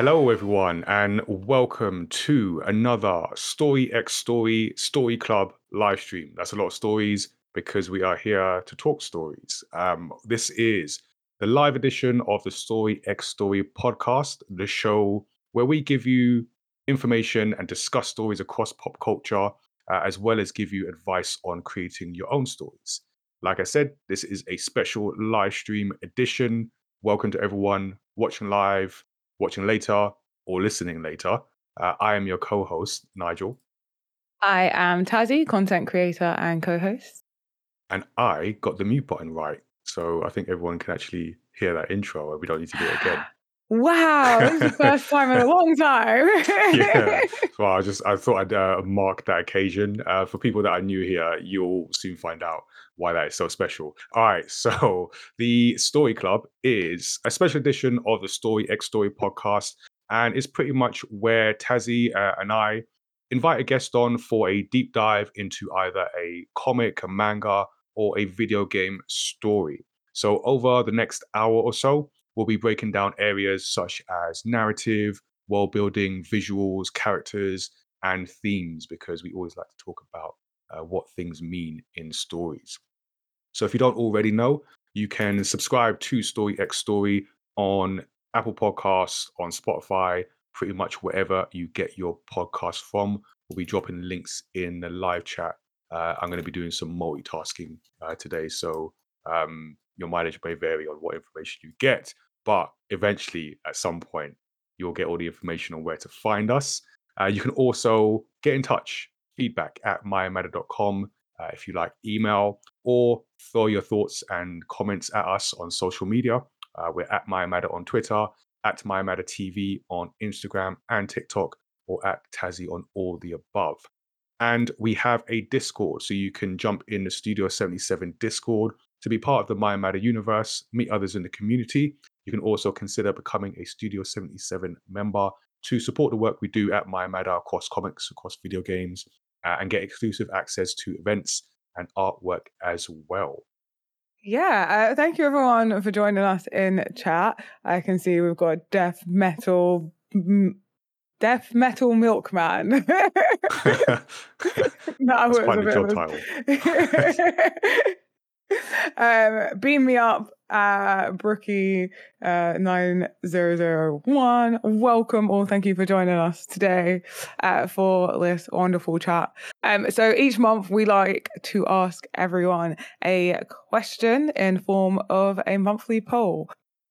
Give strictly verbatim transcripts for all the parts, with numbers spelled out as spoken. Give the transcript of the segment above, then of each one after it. Hello, everyone, and welcome to another Story X Story Story Club live stream. That's a lot of stories because we are here to talk stories. Um, this is the live edition of the Story X Story podcast, the show where we give you information and discuss stories across pop culture, uh, as well as give you advice on creating your own stories. Like I said, this is a special live stream edition. Welcome to everyone watching live, watching later, or listening later. Uh, I am your co-host, Nigel. I am Tazzy, content creator and co-host. And I got the mute button right, so I think everyone can actually hear that intro and we don't need to do it again. Wow, this is the first time in a long time. Yeah, so I just I thought I'd uh, mark that occasion. Uh, for people that are new here, you'll soon find out why that is so special. All right, so the Story Club is a special edition of the Story X Story podcast, and it's pretty much where Tazzy uh, and I invite a guest on for a deep dive into either a comic, a manga, or a video game story. So over the next hour or so, we'll be breaking down areas such as narrative, world building, visuals, characters, and themes, because we always like to talk about uh, what things mean in stories. So if you don't already know, you can subscribe to Story X Story on Apple Podcasts, on Spotify, pretty much wherever you get your podcast from. We'll be dropping links in the live chat. Uh, I'm going to be doing some multitasking uh, today, so um, your mileage may vary on what information you get, but eventually at some point you'll get all the information on where to find us. Uh, you can also get in touch, feedback at my matter dot com uh, if you like email, or throw your thoughts and comments at us on social media. Uh, we're at mymatter on Twitter, at mymattertv on Instagram and TikTok, or at Tazzy on all the above. And we have a Discord, so you can jump in the Studio seventy-seven Discord to be part of the My Matter universe, meet others in the community. You can also consider becoming a Studio seventy-seven member to support the work we do at My Matter across comics, across video games, uh, and get exclusive access to events and artwork as well. Yeah, uh, thank you everyone for joining us in chat. I can see we've got Death Metal... M- Death Metal Milkman. that That's was quite a, a job title. Um, beam me up, uh, Brookie uh, nine zero zero one. Welcome all. Thank you for joining us today uh, for this wonderful chat. Um, so each month we like to ask everyone a question in form of a monthly poll.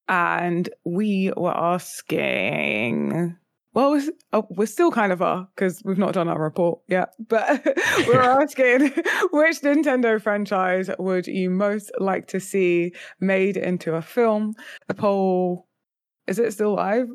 And we were asking... Well, we're, oh, we're still kind of are because we've not done our report yet, but we're asking which Nintendo franchise would you most like to see made into a film? The poll, is it still live?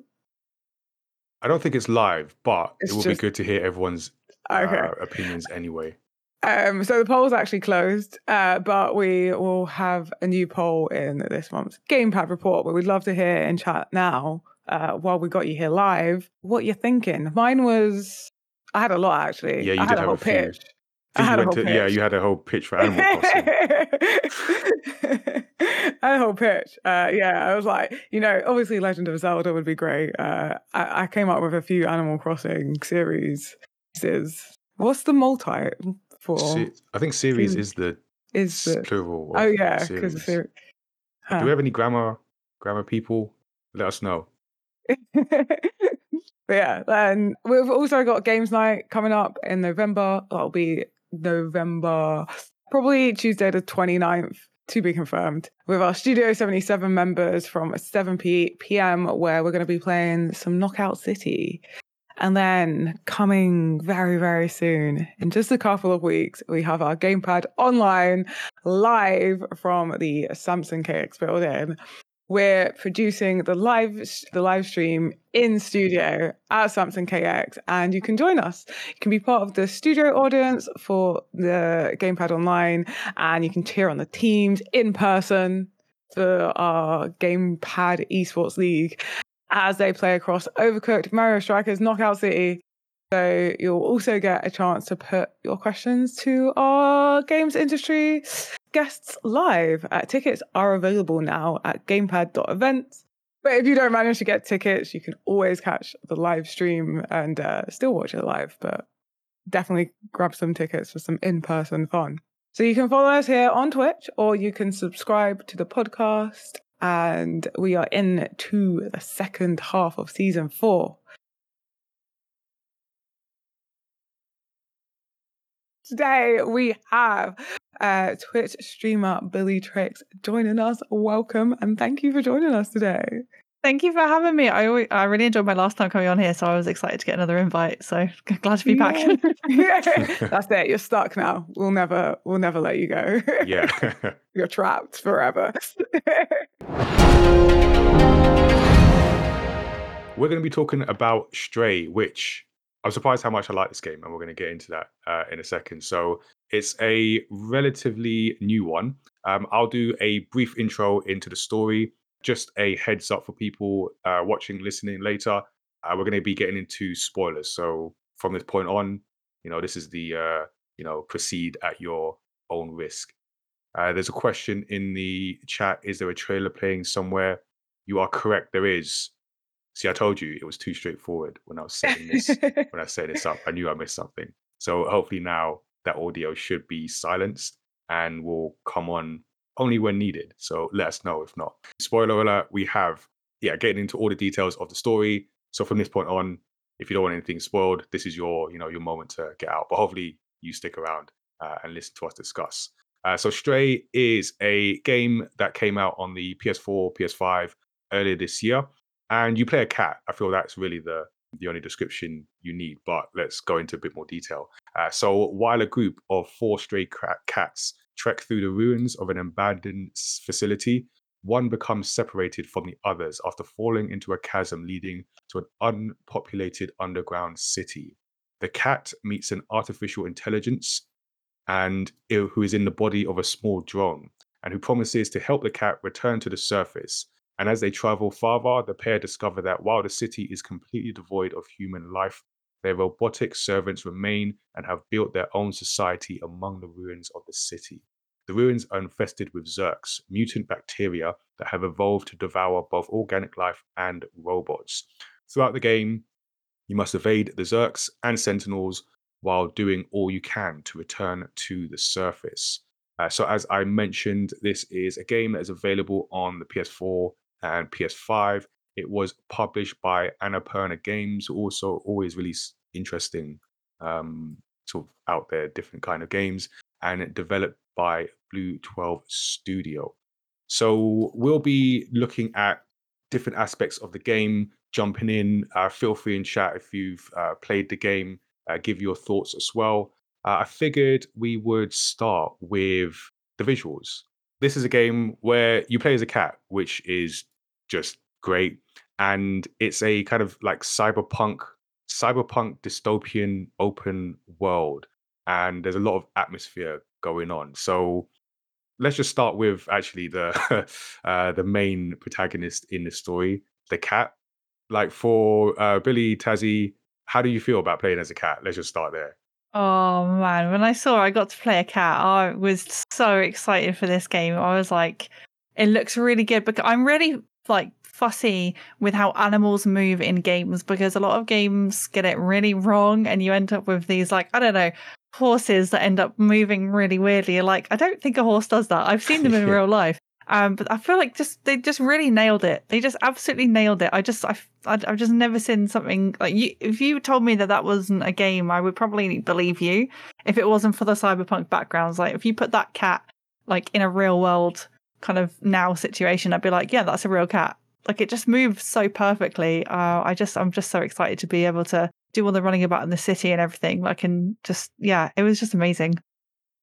I don't think it's live, but it's it will just... be good to hear everyone's okay. uh, opinions anyway. Um, so the poll's actually closed, uh, but we will have a new poll in this month's Gamepad report, but we'd love to hear in chat now. Uh, while we got you here live, what you're thinking? Mine was, I had a lot actually. Yeah, you I did had have a whole a pitch. I had a whole to, pitch. Yeah, you had a whole pitch for Animal Crossing. I had a whole pitch. Uh, yeah, I was like, you know, obviously Legend of Zelda would be great. Uh, I, I came up with a few Animal Crossing series. What's the multi for? Se- I think series Se- is the is the, plural. Oh yeah, because ser- huh. Do we have any grammar grammar people? Let us know. Yeah, and we've also got games night coming up in November. That'll be November, probably Tuesday the twenty-ninth, to be confirmed, with our Studio seventy-seven members from seven p.m. where we're going to be playing some Knockout City. And then coming very, very soon, in just a couple of weeks, we have our Gamepad online live from the Samsung K X building. We're producing the live the live stream in studio at Samsung K X, and you can join us. You can be part of the studio audience for the Gamepad Online, and you can cheer on the teams in person for our Gamepad Esports League as they play across Overcooked, Mario Strikers, Knockout City. So you'll also get a chance to put your questions to our games industry guests live. Uh, tickets are available now at gamepad dot events. But if you don't manage to get tickets, you can always catch the live stream and uh, still watch it live, but definitely grab some tickets for some in-person fun. So you can follow us here on Twitch, or you can subscribe to the podcast. And we are in to the second half of season four. Today we have uh, Twitch streamer Billy Tricks joining us. Welcome, and thank you for joining us today. Thank you for having me. I always, I really enjoyed my last time coming on here, so I was excited to get another invite. So glad to be back. Yeah. That's it. You're stuck now. We'll never we'll never let you go. Yeah, you're trapped forever. We're going to be talking about Stray, which. I'm surprised how much I like this game, and we're going to get into that uh, in a second. So it's a relatively new one. Um, I'll do a brief intro into the story, just a heads up for people uh, watching, listening later. Uh, we're going to be getting into spoilers. So from this point on, you know, this is the, uh, you know, proceed at your own risk. Uh, there's a question in the chat. Is there a trailer playing somewhere? You are correct. There is. See, I told you it was too straightforward when I was setting this. When I set this up, I knew I missed something. So hopefully now that audio should be silenced and will come on only when needed. So let us know if not. Spoiler alert, we have, yeah, getting into all the details of the story. So from this point on, if you don't want anything spoiled, this is your, you know, your moment to get out. But hopefully you stick around uh, and listen to us discuss. Uh, so Stray is a game that came out on the P S four, P S five earlier this year. And you play a cat. I feel that's really the, the only description you need, but let's go into a bit more detail. Uh, so while a group of four stray cats trek through the ruins of an abandoned facility, one becomes separated from the others after falling into a chasm leading to an unpopulated underground city. The cat meets an artificial intelligence and who is in the body of a small drone and who promises to help the cat return to the surface. And as they travel farther, the pair discover that while the city is completely devoid of human life, their robotic servants remain and have built their own society among the ruins of the city. The ruins are infested with zerks, mutant bacteria that have evolved to devour both organic life and robots. Throughout the game, you must evade the zerks and sentinels while doing all you can to return to the surface. Uh, so as I mentioned, this is a game that is available on the P S four, and P S five. It was published by Annapurna Games, also always really interesting, um, sort of out there, different kind of games, and developed by Blue Twelve Studio. So we'll be looking at different aspects of the game, jumping in. Uh, feel free in chat if you've uh, played the game, uh, give your thoughts as well. Uh, I figured we would start with the visuals. This is a game where you play as a cat, which is just great. And it's a kind of like cyberpunk, cyberpunk dystopian open world. And there's a lot of atmosphere going on. So let's just start with actually the uh, the main protagonist in the story, the cat. Like for uh, Billy, Tazzy, how do you feel about playing as a cat? Let's just start there. Oh man, when I saw I got to play a cat, I was so excited for this game. I was like, it looks really good, because I'm really like fussy with how animals move in games, because a lot of games get it really wrong and you end up with these, like, I don't know, horses that end up moving really weirdly. You're like, I don't think a horse does that. I've seen them in real life. Um, but I feel like just they just really nailed it. They just absolutely nailed it. I just I I've just never seen something like you. If you told me that that wasn't a game, I would probably believe you. If it wasn't for the cyberpunk backgrounds, like if you put that cat like in a real world kind of now situation, I'd be like, yeah, that's a real cat. Like it just moves so perfectly. Uh, I just I'm just so excited to be able to do all the running about in the city and everything. Like and just yeah, it was just amazing.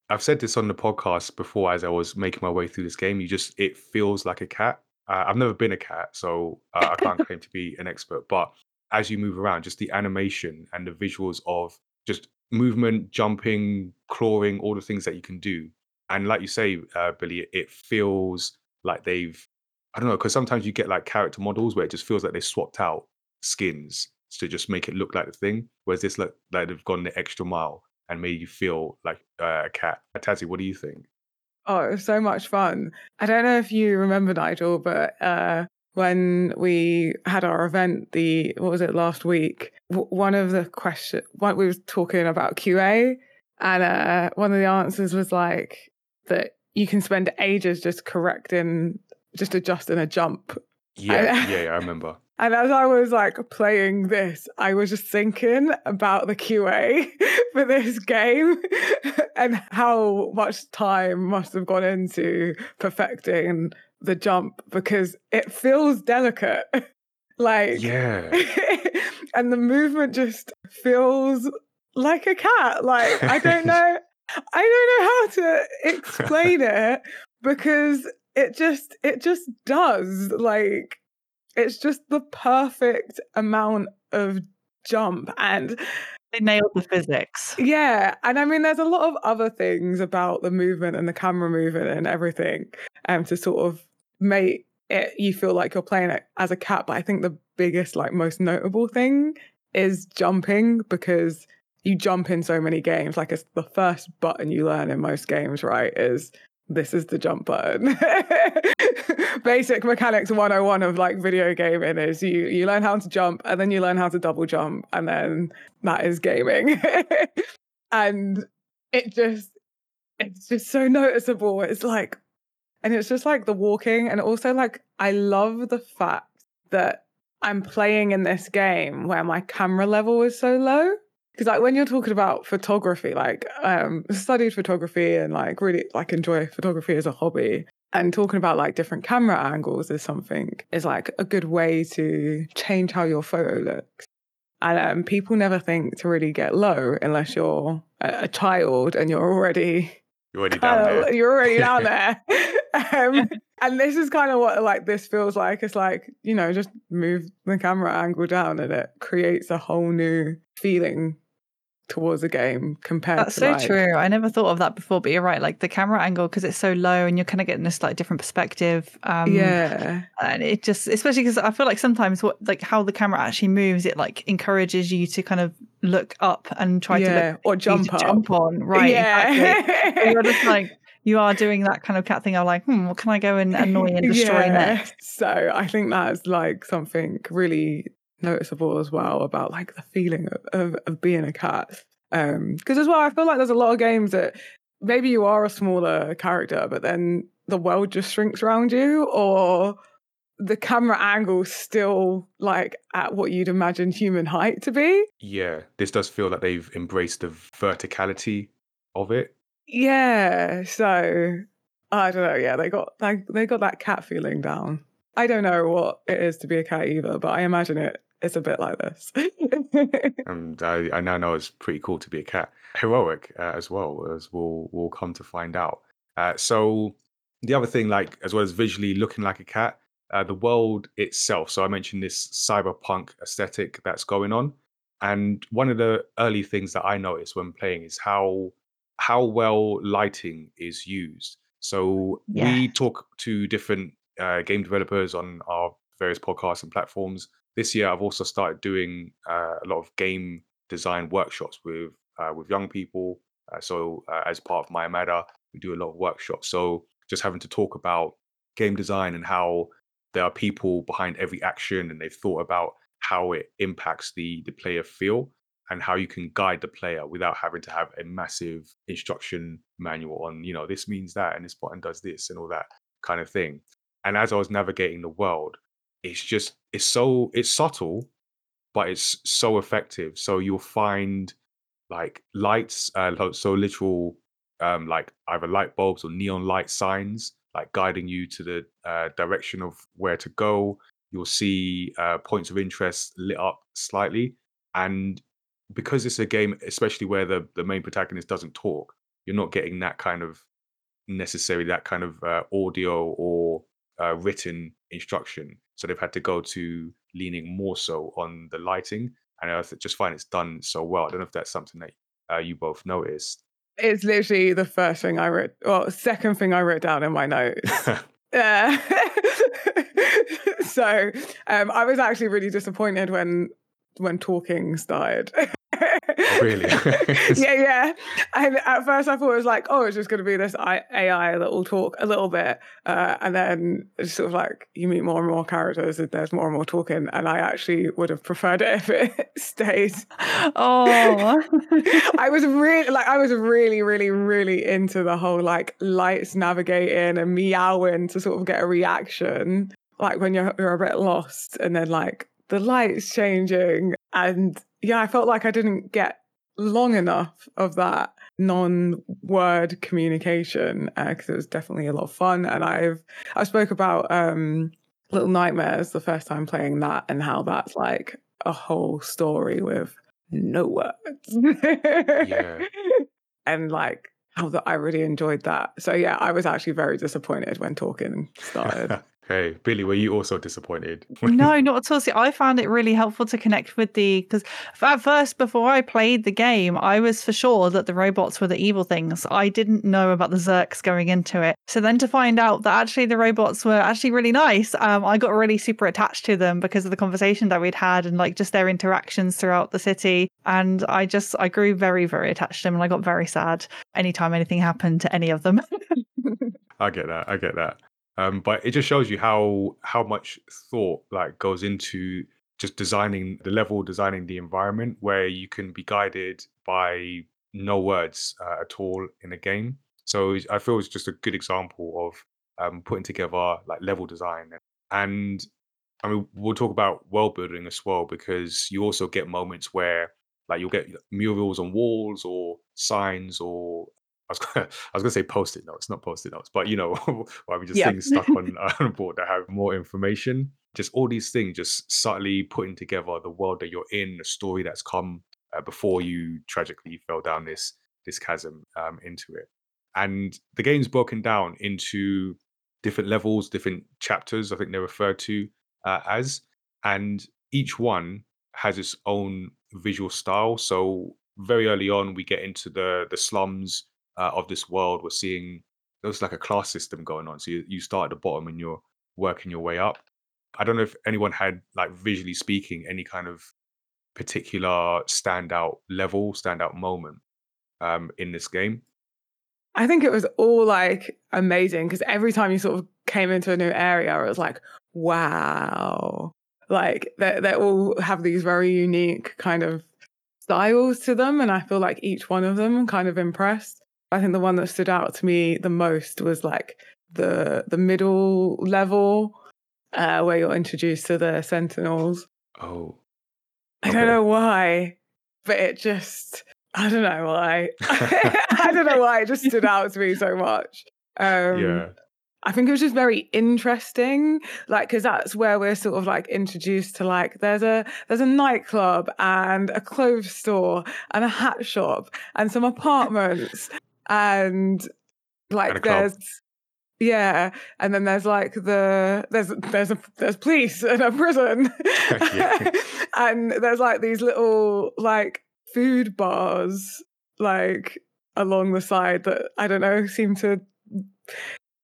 I've said this on the podcast before as I was making my way through this game. You just, it feels like a cat. Uh, I've never been a cat, so uh, I can't claim to be an expert. But as you move around, just the animation and the visuals of just movement, jumping, clawing, all the things that you can do. And like you say, uh, Billy, it feels like they've, I don't know, because sometimes you get like character models where it just feels like they swapped out skins to just make it look like the thing. Whereas this, like, like they've gone the extra mile and made you feel like uh, a cat. Tazzy, what do you think? Oh, it was so much fun. I don't know if you remember, Nigel, but uh, when we had our event, the what was it last week? W- one of the questions, we were talking about Q A, and uh, one of the answers was like that you can spend ages just correcting, just adjusting a jump. Yeah, and, yeah, I remember. And as I was like playing this, I was just thinking about the Q A for this game and how much time must have gone into perfecting the jump, because it feels delicate. Like, yeah. And the movement just feels like a cat. Like, I don't know. I don't know how to explain it, because it just, it just does. Like, it's just the perfect amount of jump, and they nailed the physics. Yeah. And I mean, there's a lot of other things about the movement and the camera movement and everything um, to sort of make it, you feel like you're playing it as a cat. But I think the biggest, like most notable thing is jumping, because you jump in so many games. Like, it's the first button you learn in most games, right? Is this is the jump button. Basic mechanics one oh one of like video gaming is you you learn how to jump, and then you learn how to double jump, and then that is gaming. And it just it's just so noticeable. It's like, and it's just like the walking, and also like I love the fact that I'm playing in this game where my camera level is so low. Because like when you're talking about photography, like um studied photography and like really like enjoy photography as a hobby, and talking about like different camera angles is something is like a good way to change how your photo looks. And um, people never think to really get low unless you're a, a child and you're already you're already down uh, there. You're already down there. Um, and this is kind of what like this feels like. It's like, you know, just move the camera angle down, and it creates a whole new feeling towards a game compared that's to that's so like, true. I never thought of that before, but you're right, like the camera angle, because it's so low and you're kind of getting this like different perspective, um yeah and it just, especially because I feel like sometimes what like how the camera actually moves, it like encourages you to kind of look up and try yeah. to look or jump, up. jump on right yeah exactly. So you're just like, you are doing that kind of cat thing. I'm like, hmm, what can I go and annoy and destroy yeah. next? So I think that's like something really noticeable as well about like the feeling of, of, of being a cat, um because as well I feel like there's a lot of games that maybe you are a smaller character, but then the world just shrinks around you, or the camera angle's still like at what you'd imagine human height to be. Yeah, this does feel like they've embraced the verticality of it. Yeah, so I don't know, yeah, they got like they got that cat feeling down. I don't know what it is to be a cat either, but I imagine it it's a bit like this. And I, I now know it's pretty cool to be a cat. Heroic uh, as well, as we'll, we'll come to find out. Uh, so the other thing, like as well as visually looking like a cat, uh, the world itself. So I mentioned this cyberpunk aesthetic that's going on. And one of the early things that I noticed when playing is how how well lighting is used. So yeah. we talk to different Uh, game developers on our various podcasts and platforms. This year, I've also started doing uh, a lot of game design workshops with uh, with young people. Uh, so uh, as part of my Amada, we do a lot of workshops. So just having to talk about game design and how there are people behind every action, and they've thought about how it impacts the the player feel and how you can guide the player without having to have a massive instruction manual on, you know, this means that and this button does this and all that kind of thing. And as I was navigating the world, it's just, it's so, it's subtle, but it's so effective. So you'll find like lights, uh, so literal, um, like either light bulbs or neon light signs, like guiding you to the uh, direction of where to go. You'll see uh, points of interest lit up slightly. And because it's a game, especially where the, the main protagonist doesn't talk, you're not getting that kind of necessarily that kind of uh, audio or Uh, written instruction, so they've had to go to leaning more so on the lighting, and I just find it's done so well. I don't know if that's something that uh, you both noticed. It's literally the first thing I wrote, well, second thing I wrote down in my notes. uh, so um, I was actually really disappointed when when talking started. Really? yeah, yeah. And at first I thought it was like, oh, it's just going to be this A I that will talk a little bit. Uh, and then it's sort of like you meet more and more characters and there's more and more talking. And I actually would have preferred it if it stayed. Oh. I was really, like, I was really, really, really into the whole like lights navigating and meowing to sort of get a reaction. Like when you're, you're a bit lost and then like the lights changing. And yeah, I felt like I didn't get long enough of that non-word communication because uh, it was definitely a lot of fun. And I've I spoke about um, Little Nightmares the first time playing that and how that's like a whole story with no words. Yeah. And like how that I really enjoyed that. So yeah, I was actually very disappointed when talking started. Hey, Billy, were you also disappointed? No, not at all. See, I found it really helpful to connect with the... Because at first, before I played the game, I was for sure that the robots were the evil things. I didn't know about the Zerks going into it. So then to find out that actually the robots were actually really nice, um, I got really super attached to them because of the conversation that we'd had and like just their interactions throughout the city. And I just, I grew very, very attached to them and I got very sad anytime anything happened to any of them. I get that. I get that. Um, but it just shows you how how much thought like goes into just designing the level, designing the environment where you can be guided by no words uh, at all in a game. So I feel it's just a good example of um, putting together like level design. And I mean, we'll talk about world building as well, because you also get moments where like you'll get murals on walls or signs or I was, gonna, I was gonna say post-it notes, not post-it notes, but you know, I mean, just yeah. things stuck on, on a board that have more information. Just all these things, just subtly putting together the world that you're in, the story that's come uh, before you tragically fell down this this chasm um, into it. And the game's broken down into different levels, different chapters. I think they're referred to uh, as, and each one has its own visual style. So very early on, we get into the the slums. Uh, of this world, we're seeing there's like a class system going on. So you, you start at the bottom and you're working your way up. I don't know if anyone had, like, visually speaking, any kind of particular standout level, standout moment um, in this game. I think it was all like amazing because every time you sort of came into a new area, it was like, wow, like they they all have these very unique kind of styles to them, and I feel like each one of them kind of impressed. I think the one that stood out to me the most was like the the middle level uh, where you're introduced to the Sentinels. Oh. Okay. I don't know why, but it just, I don't know why. I don't know why it just stood out to me so much. Um, yeah. I think it was just very interesting, like, because that's where we're sort of like introduced to like there's a there's a nightclub and a clothes store and a hat shop and some apartments and like and there's club. yeah, and then there's like the there's there's a there's police and a prison and there's like these little like food bars like along the side that I don't know seem to.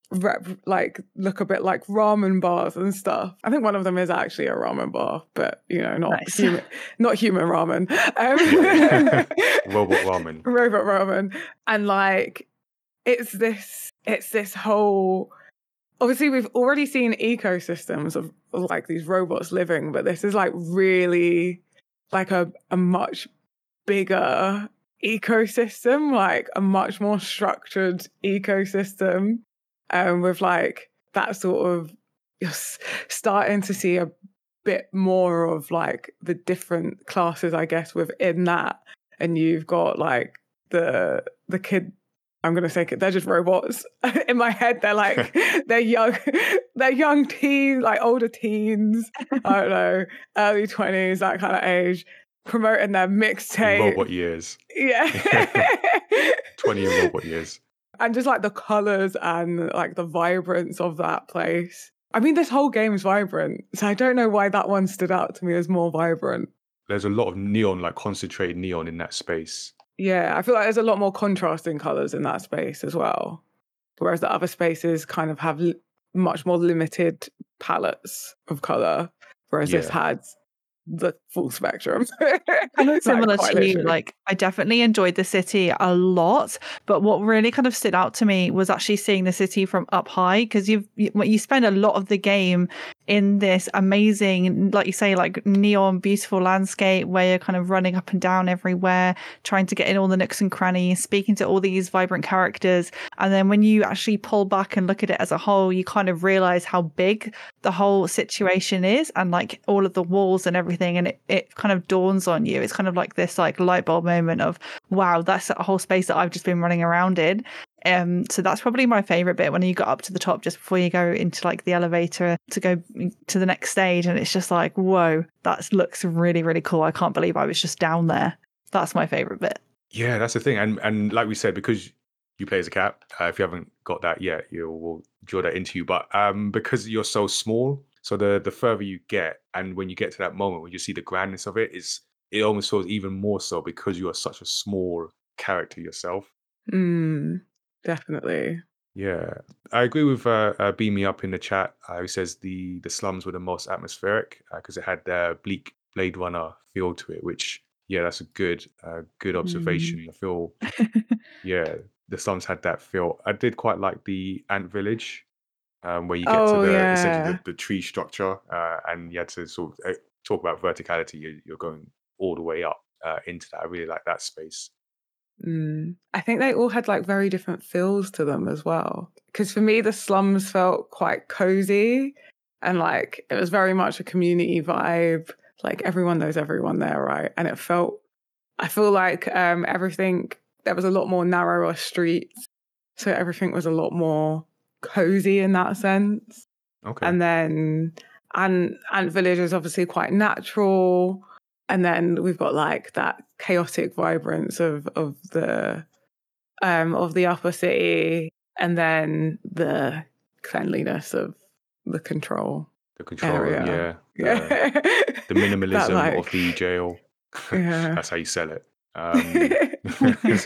Rep, like look a bit like ramen bars and stuff. I think one of them is actually a ramen bar, but you know, not nice. human, not human ramen. Um, Robot ramen. Robot ramen, and like it's this, it's this whole. Obviously, we've already seen ecosystems of, of like these robots living, but this is like really like a a much bigger ecosystem, like a much more structured ecosystem. Um, with like that sort of you're starting to see a bit more of like the different classes, I guess, within that. And you've got like the the kid, I'm going to say kid, they're just robots. In my head, they're like, they're young, they're young teens, like older teens, I don't know, early twenties, that kind of age, promoting their mixtape. Robot years. Yeah. twenty year robot years. And just like the colours and like the vibrance of that place. I mean, this whole game's vibrant. So I don't know why that one stood out to me as more vibrant. There's a lot of neon, like concentrated neon in that space. Yeah, I feel like there's a lot more contrasting colours in that space as well. Whereas the other spaces kind of have l- much more limited palettes of colour. Whereas yeah. this had the full spectrum. Kind of similar like, to you, like I definitely enjoyed the city a lot, but what really kind of stood out to me was actually seeing the city from up high, because you've you, you spend a lot of the game in this amazing, like you say, like neon beautiful landscape where you're kind of running up and down everywhere, trying to get in all the nooks and crannies, speaking to all these vibrant characters, and then when you actually pull back and look at it as a whole, you kind of realize how big the whole situation is, and like all of the walls and everything. Thing and it, it kind of dawns on you. It's kind of like this like light bulb moment of, wow, that's a whole space that I've just been running around in. Um so that's probably my favorite bit, when you got up to the top just before you go into like the elevator to go to the next stage, and it's just like, whoa, that looks really really cool. I can't believe I was just down there. That's my favorite bit. Yeah, that's the thing. And and like we said, because you play as a cat, uh, if you haven't got that yet, you will draw that into you, but um because you're so small. So the, the further you get, and when you get to that moment when you see the grandness of it, it's, it almost feels even more so because you are such a small character yourself. Mm, definitely. Yeah. I agree with uh, uh, Beam Me Up in the chat, uh, who says the, the slums were the most atmospheric because uh, it had the uh, bleak Blade Runner feel to it, which, yeah, that's a good uh, good observation. Mm. I feel, yeah, the slums had that feel. I did quite like the Ant Village. Um, where you get oh, to the, yeah. essentially the, the tree structure, uh, and you had to sort of uh, talk about verticality. You're, you're going all the way up uh, into that. I really like that space. Mm. I think they all had like very different feels to them as well. Because for me, the slums felt quite cozy, and like it was very much a community vibe. Like everyone knows everyone there, right? And it felt, I feel like um, everything, there was a lot more narrower streets. So everything was a lot more cozy in that sense. Okay. And then and and village is obviously quite natural, and then we've got like that chaotic vibrance of of the um of the upper city, and then the cleanliness of the control the control area. yeah the, the minimalism like, of the jail. Yeah. That's how you sell it. um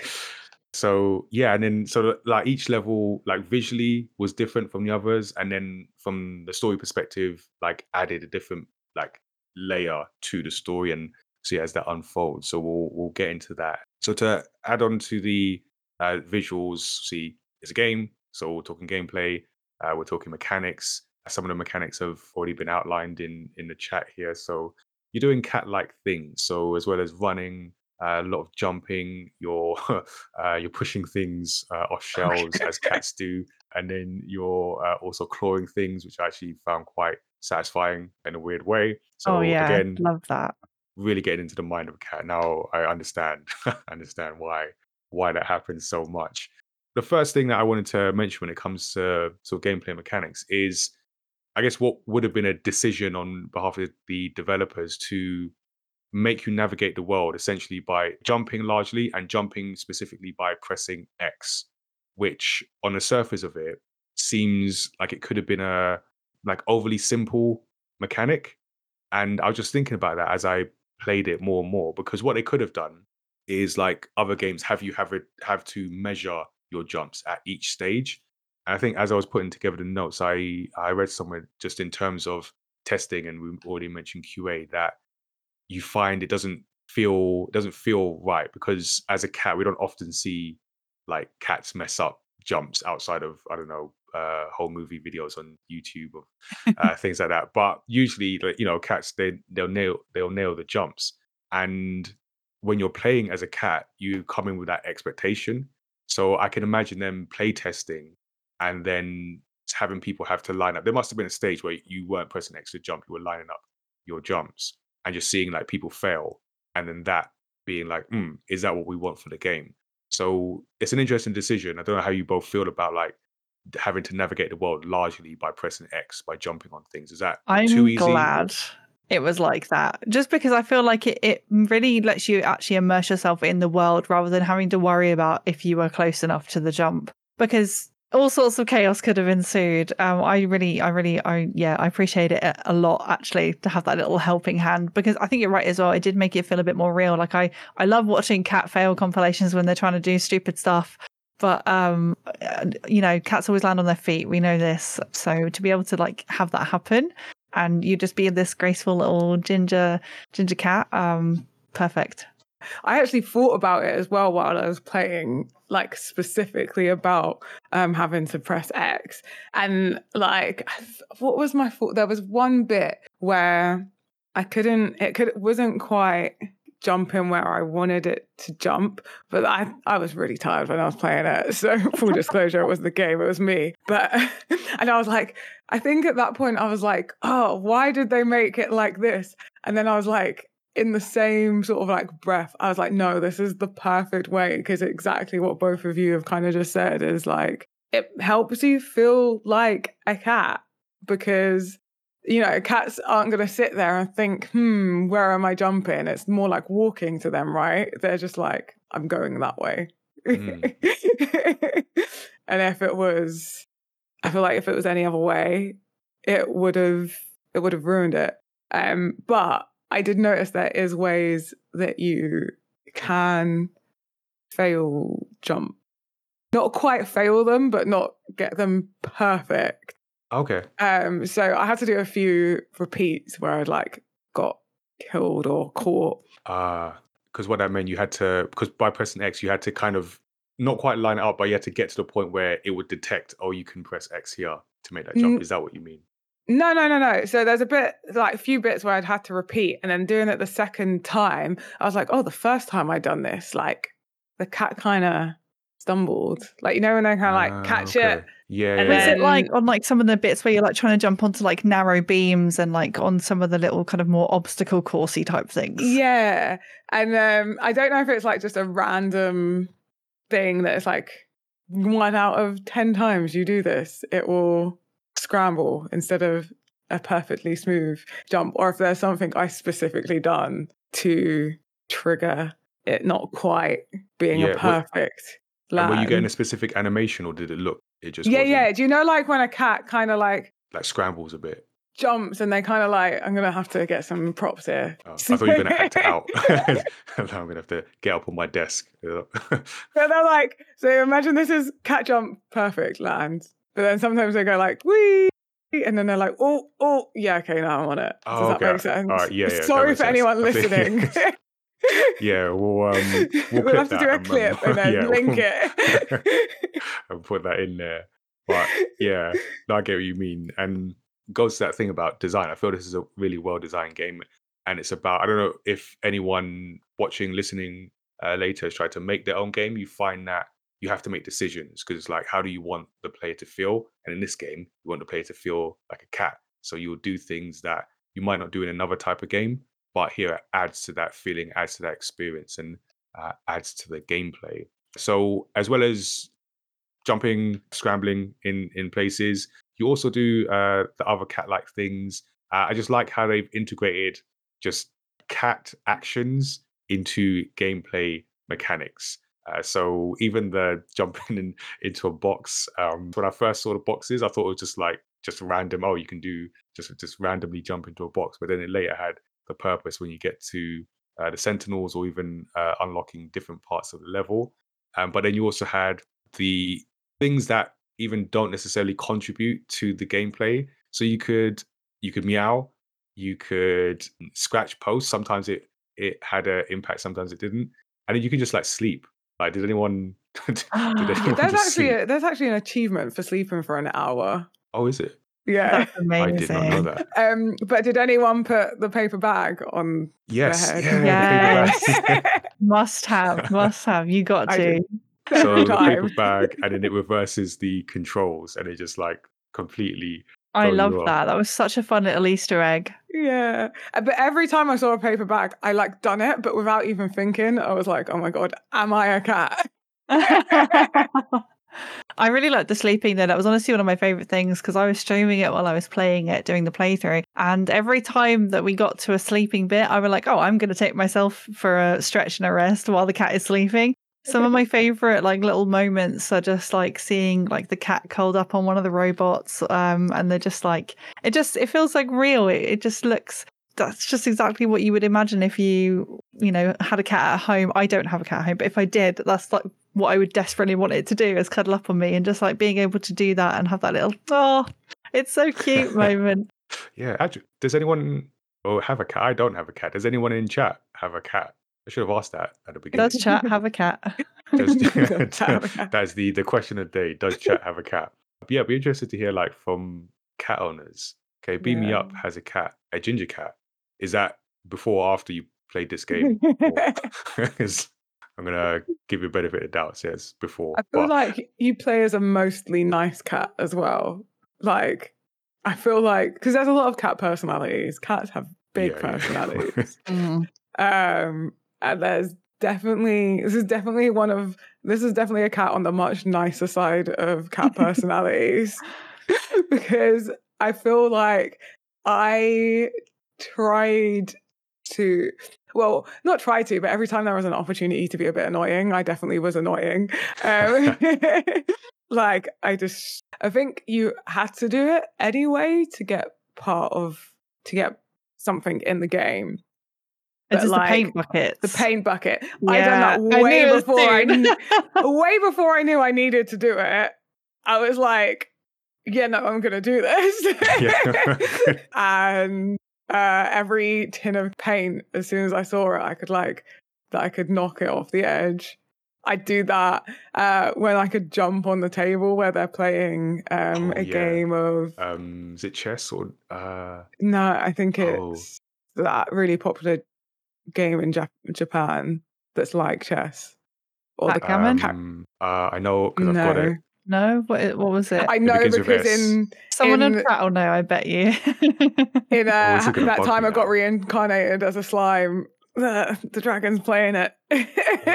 So yeah, and then so like each level like visually was different from the others, and then from the story perspective, like added a different like layer to the story, and see as that unfolds. So we'll we'll get into that. So to add on to the uh, visuals, see it's a game, so we're talking gameplay, uh, we're talking mechanics. Some of the mechanics have already been outlined in in the chat here. So you're doing cat-like things. So as well as running. Uh, a lot of jumping. You're uh, you're pushing things uh, off shelves as cats do, and then you're uh, also clawing things, which I actually found quite satisfying in a weird way. So oh, yeah, again, love that. Really getting into the mind of a cat. Now I understand understand why why that happens so much. The first thing that I wanted to mention when it comes to sort of gameplay mechanics is, I guess, what would have been a decision on behalf of the developers to make you navigate the world essentially by jumping largely, and jumping specifically by pressing X, which on the surface of it seems like it could have been a like overly simple mechanic. And I was just thinking about that as I played it more and more, because what they could have done is like other games have you have it have to measure your jumps at each stage. And I think as I was putting together the notes, I I read somewhere just in terms of testing, and we already mentioned Q A, that you find it doesn't feel doesn't feel right, because as a cat we don't often see like cats mess up jumps outside of I don't know uh, whole movie videos on YouTube or uh, things like that. But usually, you know, cats they they'll nail they'll nail the jumps. And when you're playing as a cat, you come in with that expectation. So I can imagine them play testing and then having people have to line up. There must have been a stage where you weren't pressing extra jump; you were lining up your jumps. And just seeing like people fail, and then that being like, mm, is that what we want for the game? So it's an interesting decision. I don't know how you both feel about like having to navigate the world largely by pressing X, by jumping on things. Is that I'm too easy? I'm glad it was like that, just because I feel like it, it really lets you actually immerse yourself in the world rather than having to worry about if you were close enough to the jump, because all sorts of chaos could have ensued. Um, I really, I really, I yeah, I appreciate it a lot, actually, to have that little helping hand, because I think you're right as well. It did make it feel a bit more real. Like I, I love watching cat fail compilations when they're trying to do stupid stuff. But, um, you know, cats always land on their feet. We know this. So to be able to like have that happen and you just be this graceful little ginger ginger cat. Um, perfect. I actually thought about it as well while I was playing, like specifically about um, having to press X. And like, what was my thought? There was one bit where I couldn't, it could, wasn't quite jumping where I wanted it to jump, but I, I was really tired when I was playing it. So full disclosure, it wasn't the game, it was me. But, and I was like, I think at that point I was like, oh, why did they make it like this? And then I was like, in the same sort of like breath, I was like, no, this is the perfect way, because exactly what both of you have kind of just said is like, it helps you feel like a cat, because, you know, cats aren't going to sit there and think, hmm, where am I jumping? It's more like walking to them, right? They're just like, I'm going that way. Mm. And if it was, I feel like if it was any other way, it would have, it would have ruined it. Um, but I did notice there is ways that you can fail jump. Not quite fail them, but not get them perfect. Okay. Um, so I had to do a few repeats where I'd like got killed or caught. Ah, uh, because what that meant, you had to, because by pressing X, you had to kind of not quite line it up, but you had to get to the point where it would detect, oh, you can press X here to make that jump. Mm. Is that what you mean? No, no, no, no. So there's a bit, like a few bits where I'd had to repeat, and then doing it the second time, I was like, oh, the first time I'd done this, like the cat kind of stumbled. Like, you know, when they kind of like ah, catch okay. it. Yeah. And yeah. Is it like on like some of the bits where you're like trying to jump onto like narrow beams and like on some of the little kind of more obstacle coursey type things? Yeah. And um, I don't know if it's like just a random thing that it's like one out of ten times you do this, it will scramble instead of a perfectly smooth jump, or if there's something I specifically done to trigger it not quite being yeah, a perfect what, land. Were you getting a specific animation, or did it look it just yeah wasn't? Yeah, do you know like when a cat kind of like like scrambles a bit, jumps, and they kind of like, I'm gonna have to get some props here. Oh, I thought you were gonna act it out. I'm gonna have to get up on my desk. So they're like, so imagine this is cat jump perfect land. But then sometimes they go like, wee, and then they're like, oh, oh, yeah, okay, now I'm on it. Does oh, that okay. make sense? All right, yeah, yeah, sorry for sense. anyone listening. Yeah, we'll, um, we'll, we'll have to do a and clip and then yeah, link we'll, it. And put that in there. But yeah, I get what you mean. And goes to that thing about design. I feel this is a really well-designed game. And it's about, I don't know if anyone watching, listening uh, later has tried to make their own game. You find that you have to make decisions, because it's like, how do you want the player to feel? And in this game, you want the player to feel like a cat. So you'll do things that you might not do in another type of game, but here it adds to that feeling, adds to that experience, and uh, adds to the gameplay. So as well as jumping, scrambling in, in places, you also do uh, the other cat-like things. Uh, I just like how they've integrated just cat actions into gameplay mechanics. Uh, so even the jumping in, into a box, um, when I first saw the boxes, I thought it was just like, just random, oh, you can do, just just randomly jump into a box. But then it later had the purpose when you get to uh, the Sentinels, or even uh, unlocking different parts of the level. Um, but then you also had the things that even don't necessarily contribute to the gameplay. So you could you could meow, you could scratch posts. Sometimes it, it had an impact, sometimes it didn't. And then you can just like sleep. Like, did anyone? Did anyone there's actually a, there's actually an achievement for sleeping for an hour. Oh, is it? Yeah, that's amazing. I did not know that. Um, but did anyone put the paper bag on? Yes, their head? yeah, yes. must have, must have. You got to. So the paper bag, and then it reverses the controls, and it just like completely. I love that. That was such a fun little Easter egg. Yeah. But every time I saw a paper bag, I like done it, but without even thinking, I was like, oh my God, am I a cat? I really liked the sleeping though. That was honestly one of my favourite things, because I was streaming it while I was playing it during the playthrough. And every time that we got to a sleeping bit, I was like, oh, I'm going to take myself for a stretch and a rest while the cat is sleeping. Some of my favorite like little moments are just like seeing like the cat curled up on one of the robots, um, and they're just like, it just, it feels like real. It, it just looks, that's just exactly what you would imagine if you, you know, had a cat at home. I don't have a cat at home, but if I did, that's like what I would desperately want it to do, is cuddle up on me, and just like being able to do that and have that little, oh, it's so cute moment. Yeah, actually, does anyone oh have a cat? I don't have a cat. Does anyone in chat have a cat? I should have asked that at the beginning. Does chat have a cat? Does, that's the the question of the day. Does chat have a cat? But yeah, I'd be interested to hear like from cat owners. Okay, Beam yeah. Me Up has a cat, a ginger cat. Is that before or after you played this game? Because I'm gonna give you a benefit of doubt. Says before. I feel but... like you play as a mostly nice cat as well. Like I feel like because there's a lot of cat personalities. Cats have big yeah, personalities. Yeah. mm. Um, and there's definitely this is definitely one of this is definitely a cat on the much nicer side of cat personalities because I feel like I tried to. Well, not try to, but every time there was an opportunity to be a bit annoying, I definitely was annoying. Um, like, I just, I think you had to do it anyway to get part of, to get something in the game. It's just like, the paint bucket. The paint bucket. Yeah, I done that way I before I, way before I knew I needed to do it. I was like, yeah, no, I'm going to do this. And... Uh, every tin of paint, as soon as I saw it, I could like that I could knock it off the edge. I'd do that uh, when I could jump on the table where they're playing um, oh, a yeah. game of. Um, is it chess or? Uh... No, I think it's oh. that really popular game in Jap- Japan that's like chess or backgammon. The... Um, uh, I know because no. I've got it. No, what what was it? I know it because in someone in Prattle will know. I bet you. in uh, oh, that time I now. got reincarnated as a slime. The, the dragon's playing it. What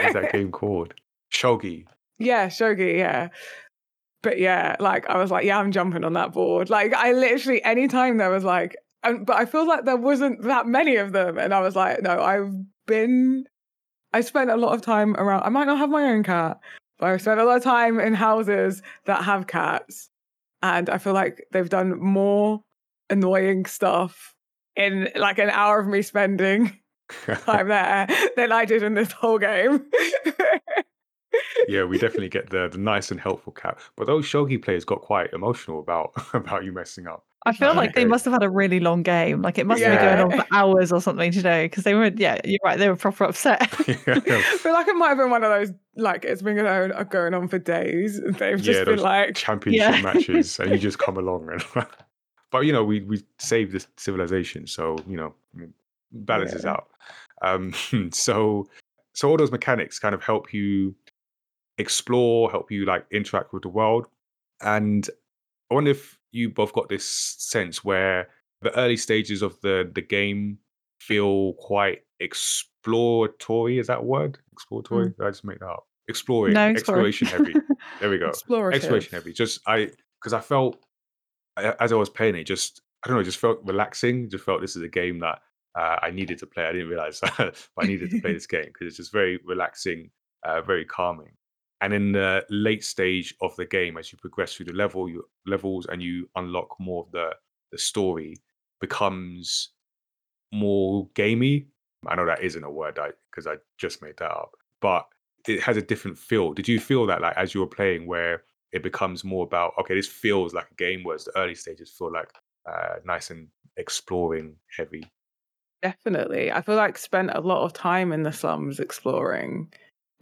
is that game called? Shogi. Yeah, Shogi. Yeah, but yeah, like I was like, yeah, I'm jumping on that board. Like I literally, anytime there was like, and, but I feel like there wasn't that many of them, and I was like, no, I've been, I spent a lot of time around. I might not have my own cat. But I've spent a lot of time in houses that have cats, and I feel like they've done more annoying stuff in like an hour of me spending time there than I did in this whole game. Yeah, we definitely get the the nice and helpful cat. But those Shogi players got quite emotional about about you messing up. I feel like they must have had a really long game. Like it must yeah. have been going on for hours or something today because they were, yeah, you're right, they were proper upset. Yeah. I feel like it might have been one of those, like it's been going on, going on for days. And they've just yeah, been like... championship yeah. matches and you just come along. And but, you know, we, we saved this civilization. So, you know, balances yeah. out. Um, so, so all those mechanics kind of help you explore, help you like interact with the world. And I wonder if you both got this sense where the early stages of the, the game feel quite exploratory. Is that a word? Exploratory? Mm. Did I just make that up? Exploring. No, exploration heavy. There we go. Exploration heavy. Just I because I felt as I was playing it, just I don't know, just felt relaxing. Just felt this is a game that uh, I needed to play. I didn't realize that, but I needed to play this game because it's just very relaxing, uh, very calming. And in the late stage of the game, as you progress through the level, you, levels and you unlock more of the, the story, becomes more gamey. I know that isn't a word because I, I just made that up, but it has a different feel. Did you feel that like as you were playing where it becomes more about, okay, this feels like a game, whereas the early stages feel like uh, nice and exploring heavy? Definitely. I feel like spent a lot of time in the slums exploring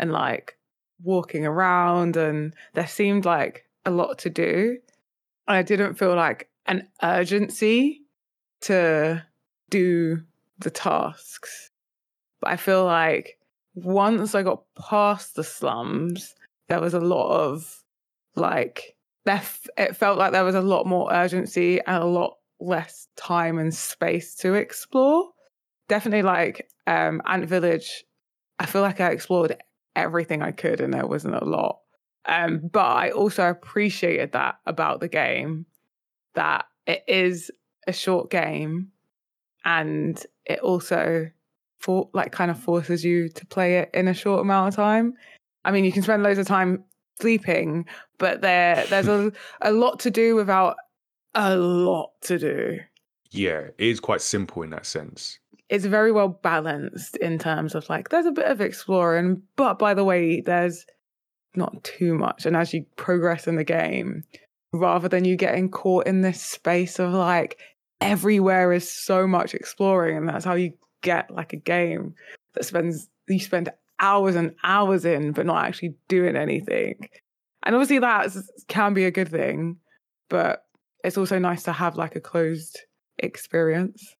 and like, walking around, and there seemed like a lot to do. I didn't feel like an urgency to do the tasks, but I feel like once I got past the slums, there was a lot of like left, it felt like there was a lot more urgency and a lot less time and space to explore. Definitely like um Ant Village, I feel like I explored everything I could and there wasn't a lot. Um, but I also appreciated that about the game, that it is a short game and it also for, like kind of forces you to play it in a short amount of time. I mean, you can spend loads of time sleeping, but there there's a, a lot to do without a lot to do. Yeah, it is quite simple in that sense. It's very well balanced in terms of like, there's a bit of exploring, but by the way, there's not too much. And as you progress in the game, rather than you getting caught in this space of like, everywhere is so much exploring, and that's how you get like a game that spends you spend hours and hours in but not actually doing anything. And obviously that can be a good thing, but it's also nice to have like a closed experience.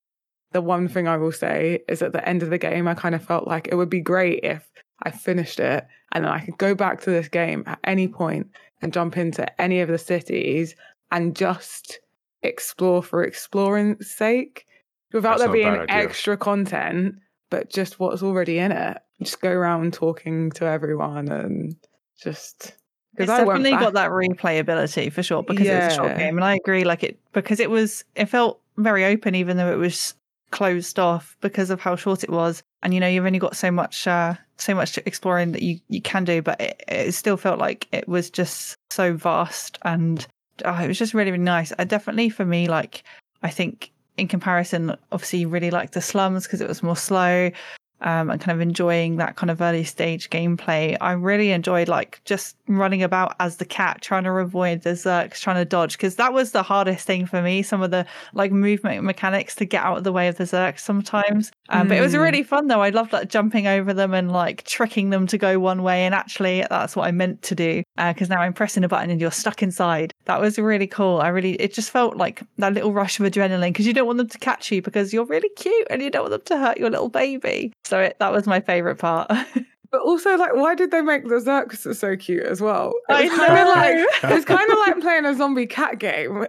The one thing I will say is at the end of the game, I kind of felt like it would be great if I finished it and then I could go back to this game at any point and jump into any of the cities and just explore for exploring's sake without there being extra content, but just what's already in it. Just go around talking to everyone and just... It's definitely got that replayability for sure, because yeah. it's a short game. And I agree, like it because it was it felt very open, even though it was closed off because of how short it was. And you know, you've only got so much uh, so much exploring that you, you can do, but it, it still felt like it was just so vast, and oh, it was just really, really nice. I definitely, for me, like I think in comparison, obviously you really liked the slums because it was more slow. Um, and kind of enjoying that kind of early stage gameplay. I really enjoyed like just running about as the cat, trying to avoid the zerks, trying to dodge, because that was the hardest thing for me. Some of the like movement mechanics to get out of the way of the zerks sometimes. Um, mm. But it was really fun though. I loved like jumping over them and like tricking them to go one way. And actually that's what I meant to do, because uh, now I'm pressing a button and you're stuck inside. That was really cool. I really, it just felt like that little rush of adrenaline, because you don't want them to catch you because you're really cute and you don't want them to hurt your little baby. So it, that was my favourite part. But also, like, why did they make the zerks so cute as well? It was kind of like, it was kind of like playing a zombie cat game.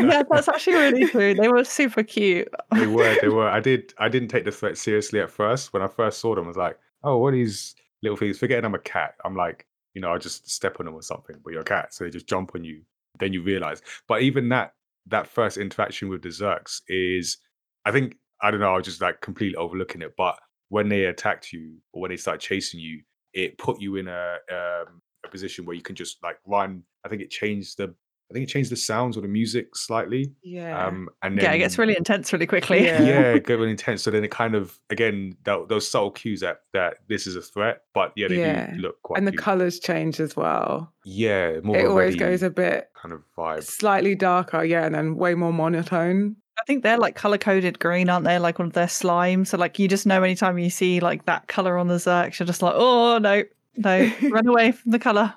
Yeah, that's actually really true. They were super cute. They were, they were. I did, I didn't take the threat seriously at first. When I first saw them, I was like, oh, what are these little things? Forgetting I'm a cat. I'm like, you know, I'll just step on them or something. But you're a cat, so they just jump on you. Then you realise. But even that, that first interaction with the zerks is, I think, I don't know, I was just like completely overlooking it, but when they attacked you or when they start chasing you, it put you in a um, a position where you can just like run. I think it changed the I think it changed the sounds or the music slightly. Yeah. Um, and then, yeah, it gets really intense really quickly. Yeah, yeah, it got really intense. So then it kind of again that, those subtle cues that that this is a threat, but yeah, they yeah. do look quite. And cute. The colours change as well. Yeah, more. It always goes a bit kind of vibe, slightly darker. Yeah, and then way more monotone. I think they're like color coded green, aren't they? Like one of their slimes. So like you just know anytime you see like that color on the zerks, you're just like, oh no, no, run away from the color.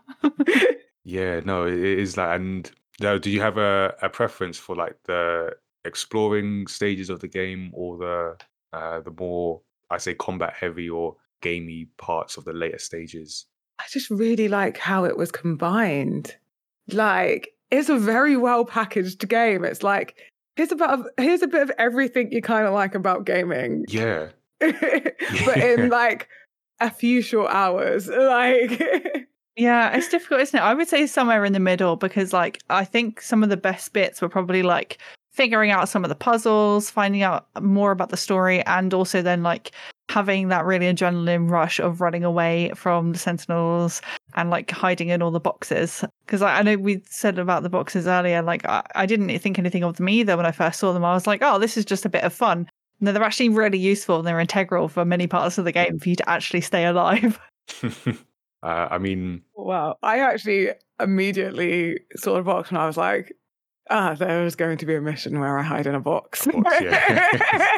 Yeah, no, it is like. And now, do you have a, a preference for like the exploring stages of the game or the uh, the more I say combat heavy or gamey parts of the later stages? I just really like how it was combined. Like it's a very well packaged game. It's like. Here's a, bit of, here's a bit of everything you kind of like about gaming. Yeah. But in like a few short hours. Like, yeah, it's difficult, isn't it? I would say somewhere in the middle, because like I think some of the best bits were probably like figuring out some of the puzzles, finding out more about the story, and also then like having that really adrenaline rush of running away from the sentinels and like hiding in all the boxes. Because I, I know we said about the boxes earlier, like I, I didn't think anything of them either when I first saw them. I was like, oh, this is just a bit of fun. No, they're actually really useful and they're integral for many parts of the game for you to actually stay alive. uh, I mean... Wow. I actually immediately saw the box and I was like, ah, there was going to be a mission where I hide in a box. box yeah.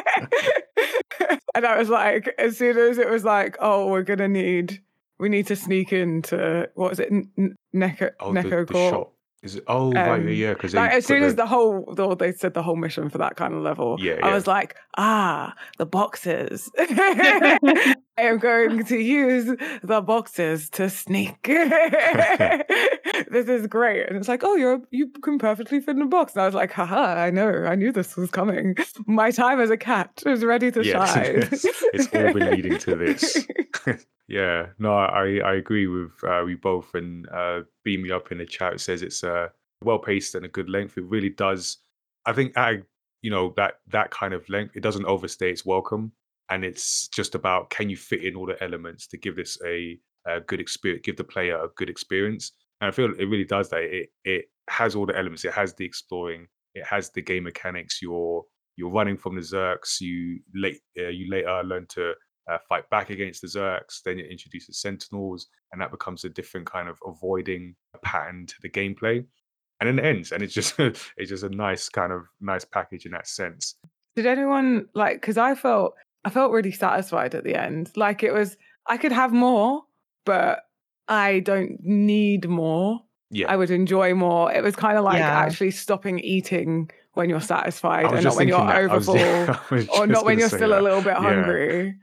And I was like, as soon as it was like, oh, we're going to need... We need to sneak into what was it, N- Neko? Oh, Neko the, the shop. Is it? Oh, um, right, yeah. Because like, as soon the... as the whole, the, they said the whole mission for that kind of level. Yeah, I yeah. was like, ah, the boxes. I am going to use the boxes to sneak. This is great, and it's like, oh, you're you can perfectly fit in a box. And I was like, haha, I know, I knew this was coming. My time as a cat is ready to yes, shine. Yes. It's all been leading to this. Yeah, no, I, I agree with uh, we both, and uh, Beam Me Up in the chat says it's uh, well-paced and a good length. It really does. I think, at, you know, that that kind of length, it doesn't overstay its welcome, and it's just about can you fit in all the elements to give this a, a good experience, give the player a good experience. And I feel it really does that. It it has all the elements. It has the exploring. It has the game mechanics. You're, you're running from the zerks. You, late, uh, you later learn to... Uh, fight back against the zerks, then it introduces sentinels, and that becomes a different kind of avoiding pattern to the gameplay. and then it ends, and it's just it's just a nice kind of nice package in that sense. Did anyone like? Because I felt I felt really satisfied at the end. Like it was, I could have more, but I don't need more. Yeah, I would enjoy more. It was kind of like yeah. actually stopping eating when you're satisfied and not when you're that. overfull yeah, or not when you're still that. a little bit hungry.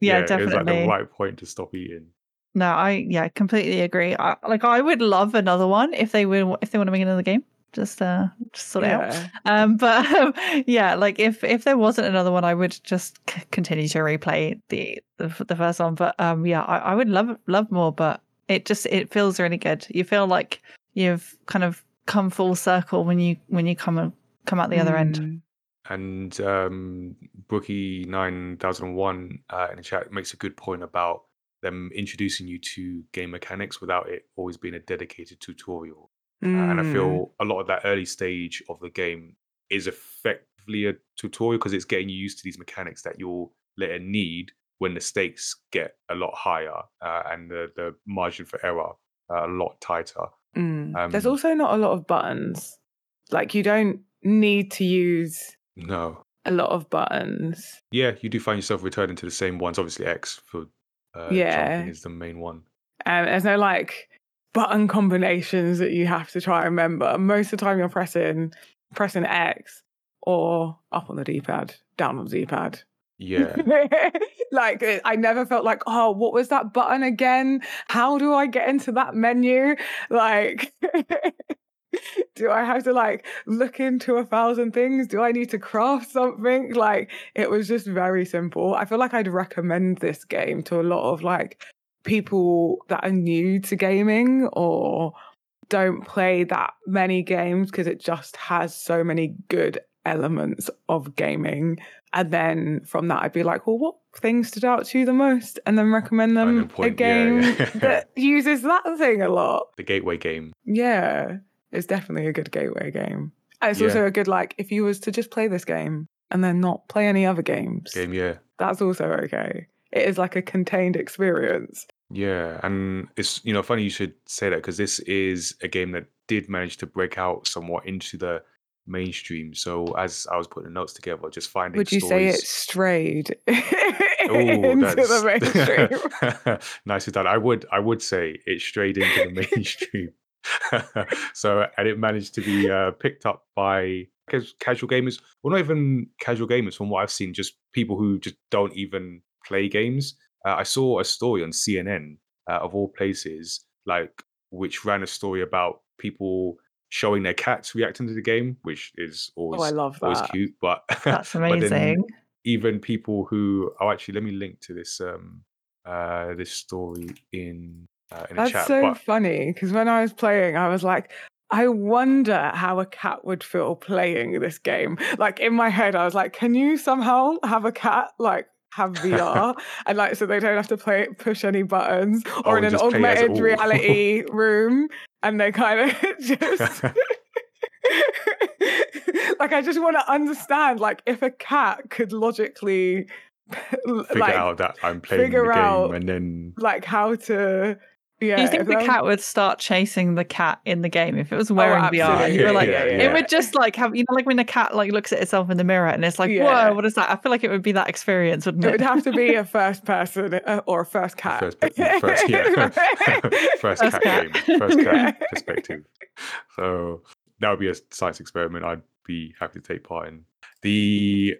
Yeah, yeah, yeah definitely. It was like the right point to stop eating. No, I yeah completely agree. I, like I would love another one if they would if they want to make another game. Just uh, just sort it yeah. out. Um, but um, yeah, like if if there wasn't another one, I would just c- continue to replay the, the the first one. But um, yeah, I, I would love love more. But it just it feels really good. You feel like you've kind of come full circle when you when you come come out the mm. other end. And um, Brookie nine thousand one uh, in the chat makes a good point about them introducing you to game mechanics without it always being a dedicated tutorial. Mm. And I feel a lot of that early stage of the game is effectively a tutorial because it's getting you used to these mechanics that you'll later need when the stakes get a lot higher uh, and the, the margin for error uh, a lot tighter. Mm. Um, There's also not a lot of buttons. Like you don't need to use no a lot of buttons. Yeah, you do find yourself returning to the same ones. Obviously X for uh, yeah. jumping is the main one. Um, there's no like... button combinations that you have to try and remember. Most of the time you're pressing pressing X or up on the D-pad, down on the D-pad. Yeah. Like I never felt like, oh, what was that button again? How do I get into that menu? Like, do I have to like look into a thousand things? Do I need to craft something? Like it was just very simple. I feel like I'd recommend this game to a lot of like people that are new to gaming or don't play that many games because it just has so many good elements of gaming. And then from that, I'd be like, well, what things stood out to you the most? And then recommend them a game yeah, yeah. that uses that thing a lot. The gateway game. Yeah, it's definitely a good gateway game. And it's yeah. also a good, like, if you was to just play this game and then not play any other games. Game, yeah. That's also okay. It is like a contained experience. Yeah, and it's, you know, funny you should say that because this is a game that did manage to break out somewhat into the mainstream. So as I was putting the notes together, just finding Would you stories... say it strayed Ooh, into that's... the mainstream? Nicely done. I would, I would say it strayed into the mainstream. So, and it managed to be uh, picked up by casual gamers. Well, not even casual gamers from what I've seen, just people who just don't even... play games. Uh, I saw a story on C N N uh, of all places, like which ran a story about people showing their cats reacting to the game, which is always, oh, I love that. always cute. But that's amazing. But even people who oh, actually, let me link to this um uh this story in uh, in the chat. That's so but, funny because when I was playing, I was like, I wonder how a cat would feel playing this game. Like in my head, I was like, can you somehow have a cat like? Have V R and like so they don't have to play push any buttons or oh, in an augmented reality room and they kind of just like I just want to understand like if a cat could logically figure like, out that I'm playing the game out, and then like how to yeah, do you think the I'm... cat would start chasing the cat in the game if it was wearing oh, V R? You were like, yeah, yeah, yeah. It would just like have, you know, like when a cat like looks at itself in the mirror and it's like, yeah. whoa, what is that? I feel like it would be that experience, wouldn't it? It would have to be a first person uh, or a first cat. First, first, yeah. first, first cat, cat game, first cat perspective. So that would be a science experiment I'd be happy to take part in. The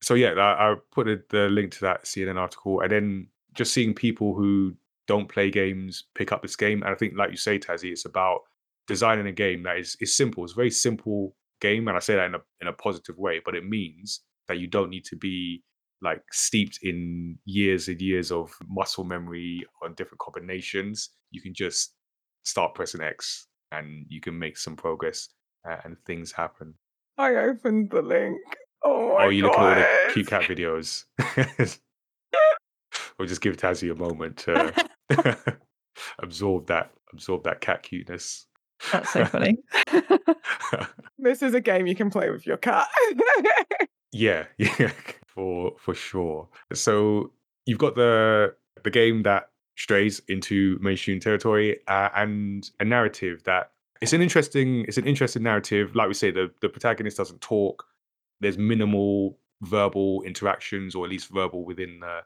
So yeah, I, I put a, the link to that C N N article and then just seeing people who don't play games, pick up this game. And I think, like you say, Tazzy, it's about designing a game that is is simple. It's a very simple game. And I say that in a in a positive way, but it means that you don't need to be like steeped in years and years of muscle memory on different combinations. You can just start pressing X and you can make some progress uh, and things happen. I opened the link. Oh, my oh you God. Look at all the cute cat videos. We'll just give Tazzy a moment to absorb that, absorb that cat cuteness. That's so funny. This is a game you can play with your cat. yeah, yeah, for for sure. So you've got the the game that strays into mainstream territory uh, and a narrative that it's an interesting it's an interesting narrative. Like we say, the, the protagonist doesn't talk. There's minimal verbal interactions, or at least verbal within the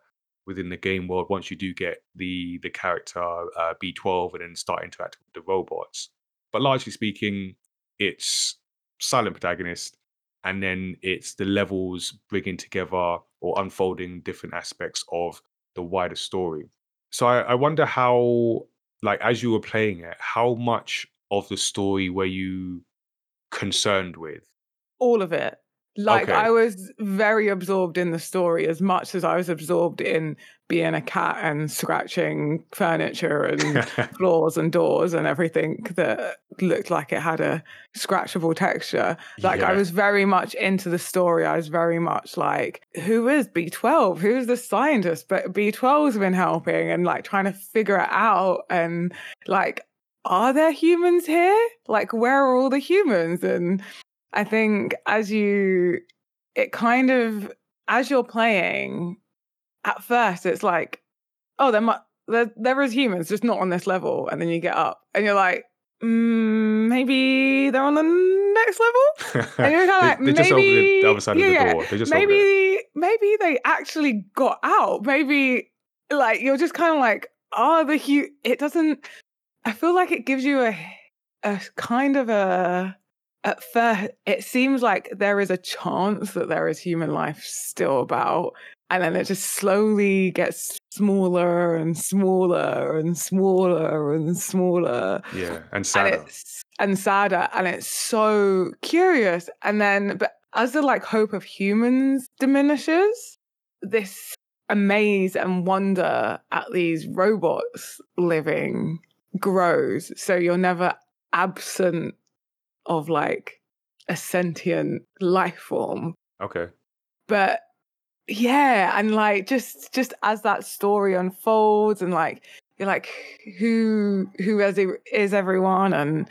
within the game world. Once you do get the the character uh, B twelve and then start interacting with the robots, but largely speaking, it's silent protagonist, and then it's the levels bringing together or unfolding different aspects of the wider story. So I, I wonder how, like, as you were playing it, how much of the story were you concerned with? All of it. Like, okay. I was very absorbed in the story as much as I was absorbed in being a cat and scratching furniture and floors and doors and everything that looked like it had a scratchable texture. Like, yeah. I was very much into the story. I was very much like, who is B twelve? Who's the scientist? But B twelve's been helping and, like, trying to figure it out. And, like, are there humans here? Like, where are all the humans? And I think as you, it kind of, as you're playing, at first it's like, oh, there, mu- there, there is humans, just not on this level. And then you get up and you're like, mm, maybe they're on the next level? And you're kind of like, they, they maybe, just the other side yeah, of the door. They just maybe, maybe they actually got out. Maybe, like, you're just kind of like, oh, the hu-, it doesn't, I feel like it gives you a, a kind of a, at first, it seems like there is a chance that there is human life still about, and then it just slowly gets smaller and smaller and smaller and smaller. Yeah, and sadder. And, it's, and sadder, and it's so curious. And then, but as the, like, hope of humans diminishes, this amaze and wonder at these robots living grows. So you're never absent of, like, a sentient life form. Okay. But yeah, and, like, just just as that story unfolds, and, like, you're like, who who is, is everyone and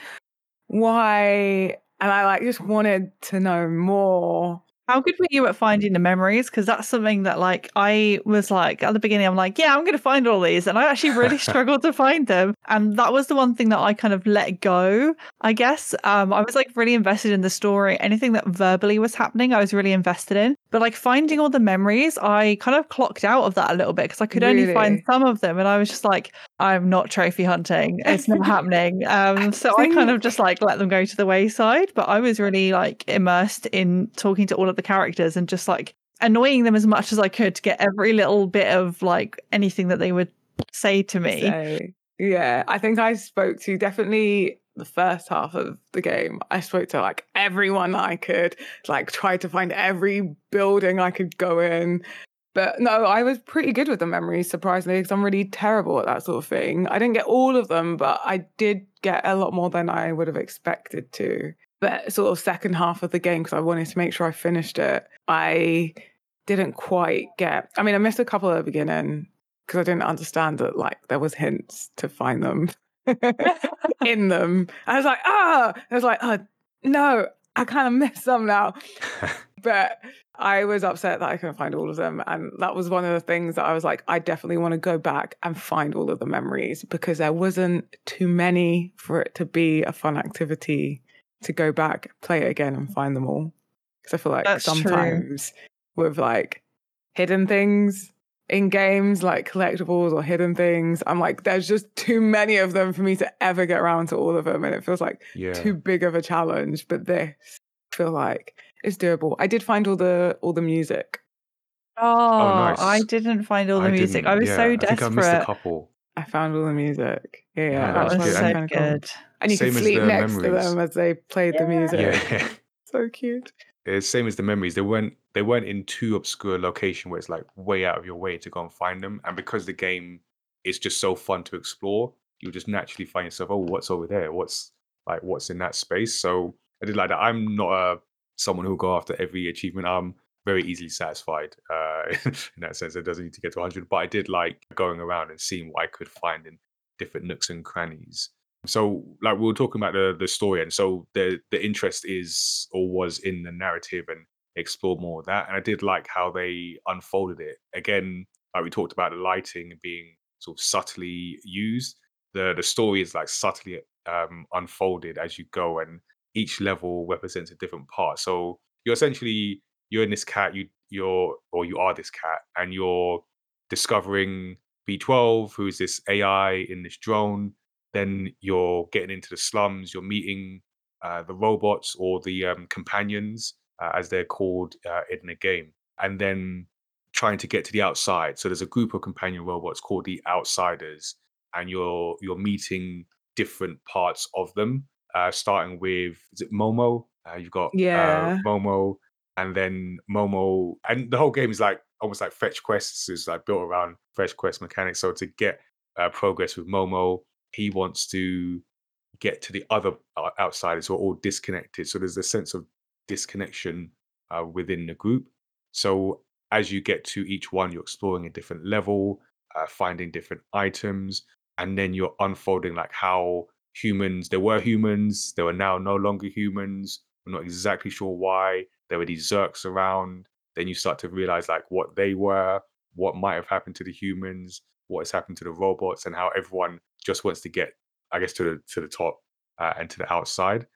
why? And I, like, just wanted to know more. How good were you at finding the memories? Because that's something that, like, I was like, at the beginning, I'm like, yeah, I'm going to find all these. And I actually really struggled to find them. And that was the one thing that I kind of let go, I guess. Um, I was, like, really invested in the story. Anything that verbally was happening, I was really invested in. But, like, finding all the memories, I kind of clocked out of that a little bit because I could really? only find some of them. And I was just like, I'm not trophy hunting. It's not happening. Um, so I kind of just, like, let them go to the wayside. But I was really, like, immersed in talking to all of the characters and just, like, annoying them as much as I could to get every little bit of, like, anything that they would say to me. So, yeah, I think I spoke to definitely the first half of the game. I spoke to, like, everyone I could, like, tried to find every building I could go in. But no, I was pretty good with the memories, surprisingly, because I'm really terrible at that sort of thing. I didn't get all of them, but I did get a lot more than I would have expected to. But sort of second half of the game, because I wanted to make sure I finished it, I didn't quite get... I mean, I missed a couple at the beginning because I didn't understand that, like, there was hints to find them in them. I was like, ah! Oh! I was like, oh, no, I kind of missed some now. But I was upset that I couldn't find all of them. And that was one of the things that I was like, I definitely want to go back and find all of the memories, because there wasn't too many for it to be a fun activity to go back, play it again, and find them all. Because I feel like That's sometimes true. with, like, hidden things in games, like collectibles or hidden things, I'm like, there's just too many of them for me to ever get around to all of them, and it feels like yeah. too big of a challenge. But this, I feel like, is doable. I did find all the all the music. Oh, oh nice. I didn't find all the I music. I was yeah, so I desperate. I think I missed a couple. I found all the music. Yeah, yeah that, that was good. so kind of good. Cool. And you same can sleep next memories. to them as they played yeah. the music. Yeah. So cute. It's same as the memories. They weren't they weren't in too obscure a location where it's, like, way out of your way to go and find them. And because the game is just so fun to explore, you'll just naturally find yourself, oh, what's over there? What's like what's in that space? So I did like that. I'm not a, someone who'll go after every achievement. I'm very easily satisfied uh, in that sense. It doesn't need to get to one hundred, but I did like going around and seeing what I could find in different nooks and crannies. So, like, we were talking about the, the story, and so the the interest is or was in the narrative and explore more of that. And I did like how they unfolded it. Again, like we talked about the lighting being sort of subtly used. The the story is, like, subtly um, unfolded as you go, and each level represents a different part. So you're essentially you're in this cat, you you're or you are this cat, and you're discovering B twelve, who's this A I in this drone. Then you're getting into the slums. You're meeting uh, the robots, or the um, companions, uh, as they're called uh, in the game, and then trying to get to the outside. So there's a group of companion robots called the Outsiders, and you're you're meeting different parts of them. Uh, starting with is it Momo? Uh, you've got yeah. uh, Momo, and then Momo, and the whole game is like almost like fetch quests. It's like built around fetch quest mechanics. So to get uh, progress with Momo, he wants to get to the other Outsiders who are all disconnected. So there's a sense of disconnection uh, within the group. So as you get to each one, you're exploring a different level, uh, finding different items, and then you're unfolding like how humans, there were humans, they were now no longer humans. I'm not exactly sure why. There were these Zerks around. Then you start to realize like what they were, what might have happened to the humans, what has happened to the robots, and how everyone just wants to get, I guess, to the to the top uh, and to the outside.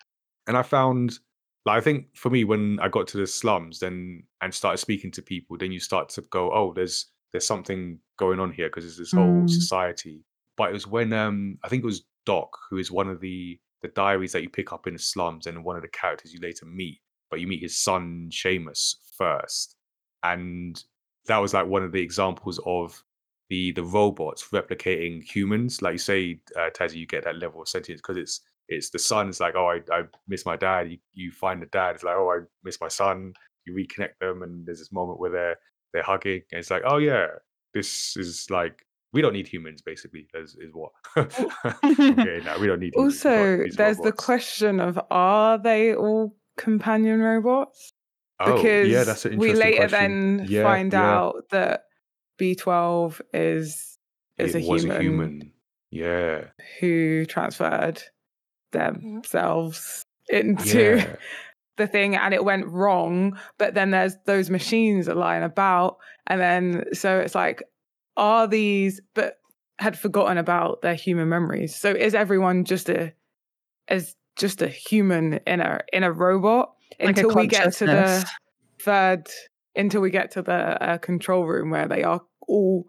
And I found, like, I think for me, when I got to the slums, then and started speaking to people, then you start to go, oh, there's there's something going on here, because there's this whole mm. society. But it was when um, I think it was Doc, who is one of the the diaries that you pick up in the slums, and one of the characters you later meet. But you meet his son Seamus first, and that was like one of the examples of the the robots replicating humans. Like you say, uh, Tazzy, you get that level of sentience because it's it's the son. It's like, oh, I, I miss my dad. You, you find the dad. It's like, oh, I miss my son. You reconnect them, and there's this moment where they're they're hugging, and it's like, oh yeah, this is like we don't need humans. Basically, is is what. okay, no, we don't need. Also, humans. Got, there's robots. The question of are they all companion robots? Oh, because yeah, that's an interesting we later question. then yeah, find yeah. out that. B twelve is is a human, a human yeah who transferred themselves into yeah. the thing, and it went wrong, but then there's those machines that lying about, and then so it's like are these but had forgotten about their human memories, so is everyone just a as just a human in a in a robot like until a we get to the third until we get to the uh, control room where they are all,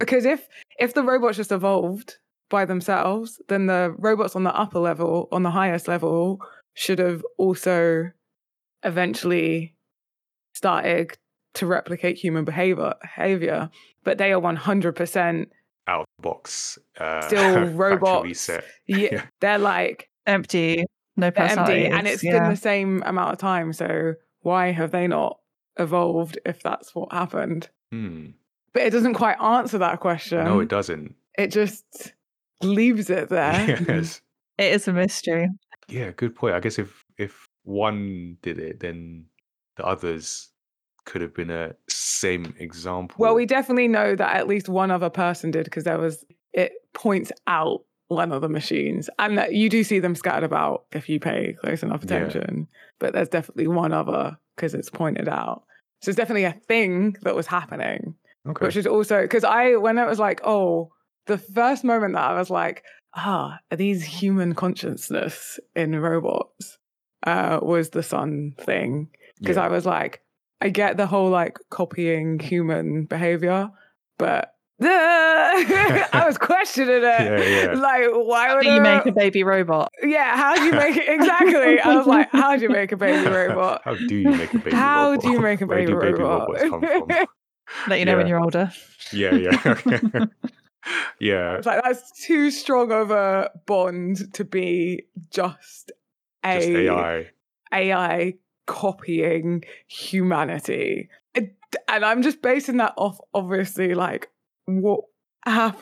because if if the robots just evolved by themselves, then the robots on the upper level, on the highest level, should have also eventually started to replicate human behavior. Behavior, but they are one hundred percent out of the box. Uh, still robots. Yeah, yeah, they're like empty, no personality, and it's yeah. been the same amount of time. So why have they not evolved if that's what happened? Hmm. But it doesn't quite answer that question. No, it doesn't. It just leaves it there. Yes. It is a mystery. Yeah, good point. I guess if if one did it, then the others could have been a same example. Well, we definitely know that at least one other person did, because there was it points out one of the machines, and that you do see them scattered about if you pay close enough attention. Yeah. But there's definitely one other, because it's pointed out. So it's definitely a thing that was happening. Okay. Which is also, because I, when it was like, oh, the first moment that I was like, ah, are these human consciousness in robots? Uh, was the sun thing. Because yeah. I was like, I get the whole like copying human behavior, but uh, I was questioning it. Yeah, yeah. Like, why would how do you a... make a baby robot? Yeah, how do you make it? Exactly. I was like, how do you make a baby robot? How do you make a baby how robot? How do you make a baby Where robot? Where do baby robots come from? Let you know yeah. when you're older. Yeah, yeah. yeah. It's like, that's too strong of a bond to be just a just A I. A I copying humanity. It, and I'm just basing that off, obviously, like, what have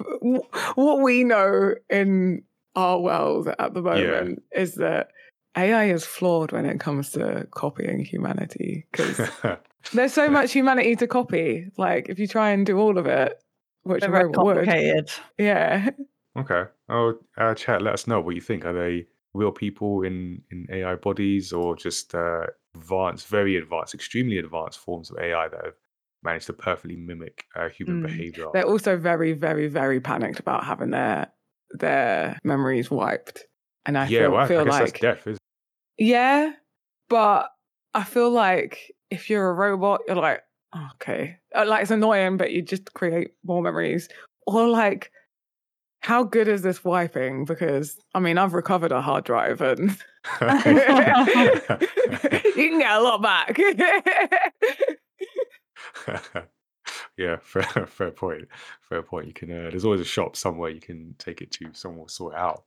what we know in our world at the moment yeah. is that A I is flawed when it comes to copying humanity, because there's so much humanity to copy. Like if you try and do all of it, which they're very complicated. Would, yeah. Okay. Oh, uh, chat. Let us know what you think. Are they real people in in A I bodies, or just uh, advanced, very advanced, extremely advanced forms of A I that have managed to perfectly mimic uh, human mm. behavior? They're also very, very, very panicked about having their their memories wiped. And I yeah, feel, well, feel I guess like that's death, isn't it? Yeah, but I feel like if you're a robot, you're like, oh, okay, like it's annoying, but you just create more memories. Or like, how good is this wiping? Because I mean, I've recovered a hard drive, and you can get a lot back. Yeah, fair, fair point. Fair point. You can. Uh, there's always a shop somewhere you can take it to. Someone will sort it out.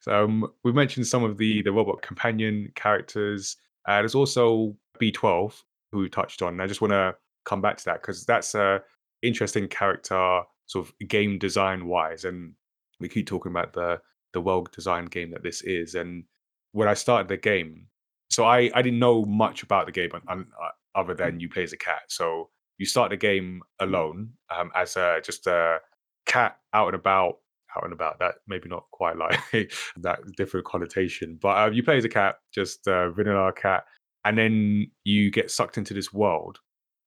So um, we mentioned some of the the robot companion characters. Uh, there's also B twelve, who we touched on. And I just want to come back to that because that's a interesting character, sort of game design wise. And we keep talking about the the well designed game that this is. And when I started the game, so I I didn't know much about the game and, uh, other than you play as a cat. So you start the game alone um, as a, just a cat out and about, out and about. That maybe not quite like that different connotation, but uh, you play as a cat, just a uh, vanilla cat, and then you get sucked into this world,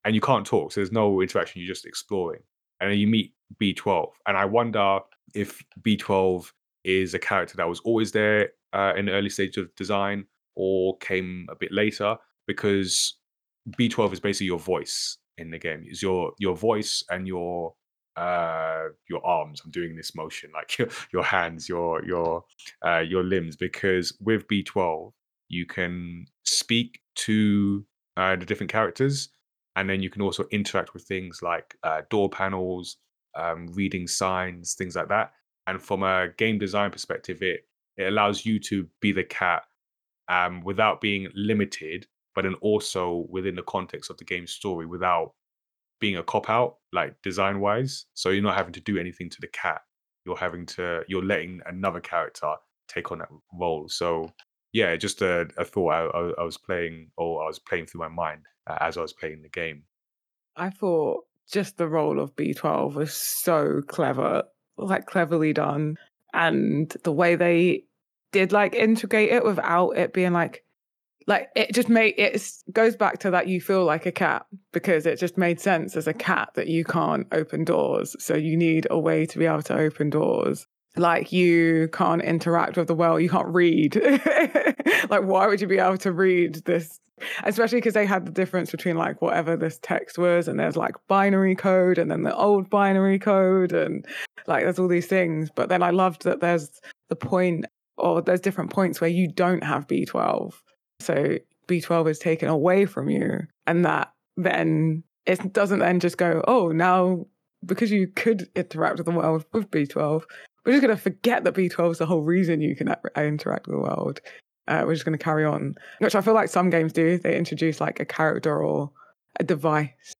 and you can't talk, so there's no interaction. You're just exploring, and then you meet B twelve. And I wonder if B twelve is a character that was always there uh, in the early stage of design, or came a bit later, because B twelve is basically your voice in the game. Is your your voice and your uh your arms. I'm doing this motion, like your, your hands, your your uh your limbs, because with B twelve you can speak to uh the different characters, and then you can also interact with things like uh door panels, um reading signs, things like that. And from a game design perspective, it it allows you to be the cat um without being limited, but then also within the context of the game's story, without being a cop-out, like design-wise. So you're not having to do anything to the cat. You're having to, you're letting another character take on that role. So yeah, just a, a thought I, I, I was playing, or I was playing through my mind uh, as I was playing the game. I thought just the role of B twelve was so clever, like cleverly done. And the way they did like integrate it without it being like, Like it just made it goes back to that you feel like a cat, because it just made sense as a cat that you can't open doors. So you need a way to be able to open doors. Like you can't interact with the world. You can't read. Like, why would you be able to read this? Especially because they had the difference between like whatever this text was, and there's like binary code and then the old binary code, and like there's all these things. But then I loved that there's the point, or there's different points where you don't have B twelve. So B twelve is taken away from you, and that then it doesn't then just go, oh, now because you could interact with the world with B twelve, we're just going to forget that B twelve is the whole reason you can interact with the world. Uh, we're just going to carry on, which I feel like some games do. They introduce like a character or a device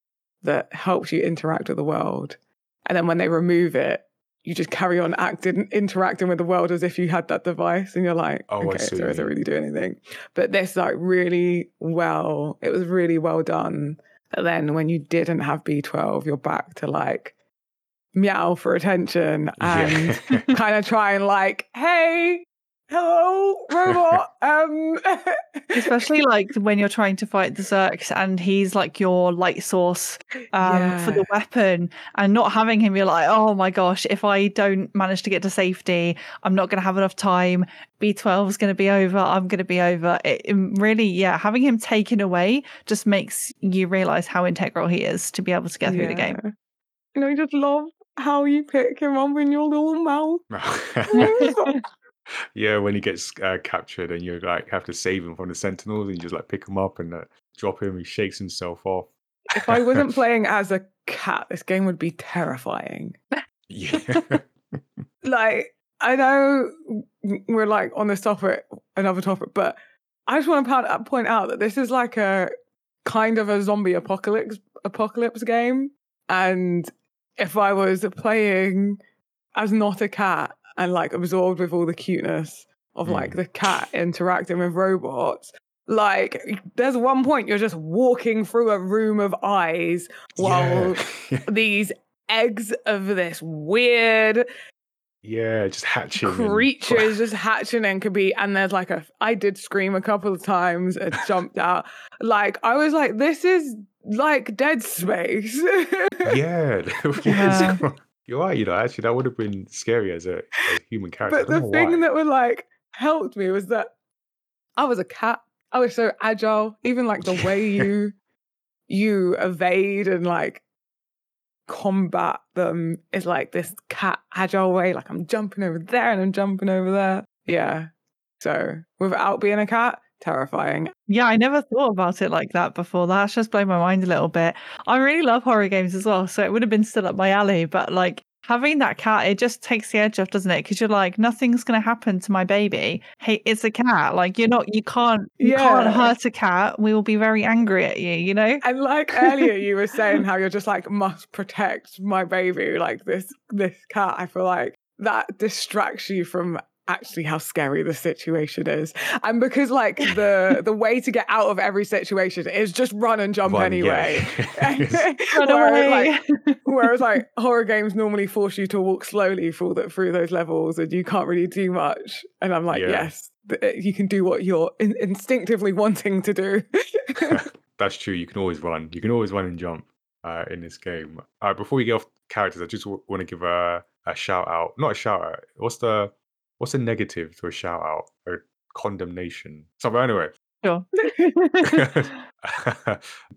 that helps you interact with the world. And then when they remove it, you just carry on acting, interacting with the world as if you had that device, and you're like, oh, okay, so does it really do anything? But this, like, really well, it was really well done. And then when you didn't have B twelve, you're back to like meow for attention and yeah. kind of try and like, hey, hello, robot. Um, Especially like when you're trying to fight the Zerks and he's like your light source um, yeah. for the weapon, and not having him, you're like, oh my gosh, if I don't manage to get to safety, I'm not going to have enough time. B twelve is going to be over. I'm going to be over. It, it really, yeah, having him taken away just makes you realize how integral he is to be able to get yeah. through the game. You know, you just love how you pick him up in your little mouth. Yeah, when he gets uh, captured and you like have to save him from the sentinels, and you just like pick him up and uh, drop him, he shakes himself off. If I wasn't playing as a cat, this game would be terrifying. Yeah. Like, I know we're like on this topic, another topic, but I just want to point out that this is like a kind of a zombie apocalypse apocalypse game. And if I was playing as not a cat, and like absorbed with all the cuteness of like mm. the cat interacting with robots, like there's one point you're just walking through a room of eyes while yeah. these eggs of this weird yeah just hatching creatures and... just hatching and could be, and there's like a I did scream a couple of times and jumped out. Like I was like, this is like Dead Space. yeah, yeah. You're right, you know, actually, that would have been scary as a, as a human character. But the thing why. that would, like, helped me was that I was a cat. I was so agile. Even, like, the way you you evade and, like, combat them is, like, this cat agile way. Like, I'm jumping over there and I'm jumping over there. Yeah. So, without being a cat, terrifying. Yeah, I never thought about it like that before. That's just blown my mind a little bit. I really love horror games as well, so it would have been still up my alley. But like having that cat, it just takes the edge off, doesn't it? Because you're like, nothing's going to happen to my baby. Hey, it's a cat. Like you're not, you can't, you yeah. can't hurt a cat. We will be very angry at you, you know. And like earlier, you were saying how you're just like must protect my baby, like this this cat. I feel like that distracts you from actually how scary the situation is, and because like the the way to get out of every situation is just run and jump run, anyway yeah. run whereas, away. Like, whereas like horror games normally force you to walk slowly through that through those levels and you can't really do much, and I'm like yeah. yes th- you can do what you're in- instinctively wanting to do. That's true. You can always run you can always run and jump uh in this game. Uh before we get off characters, I just w- want to give a a shout out not a shout out what's the What's a negative to a shout out or condemnation? So anyway, sure.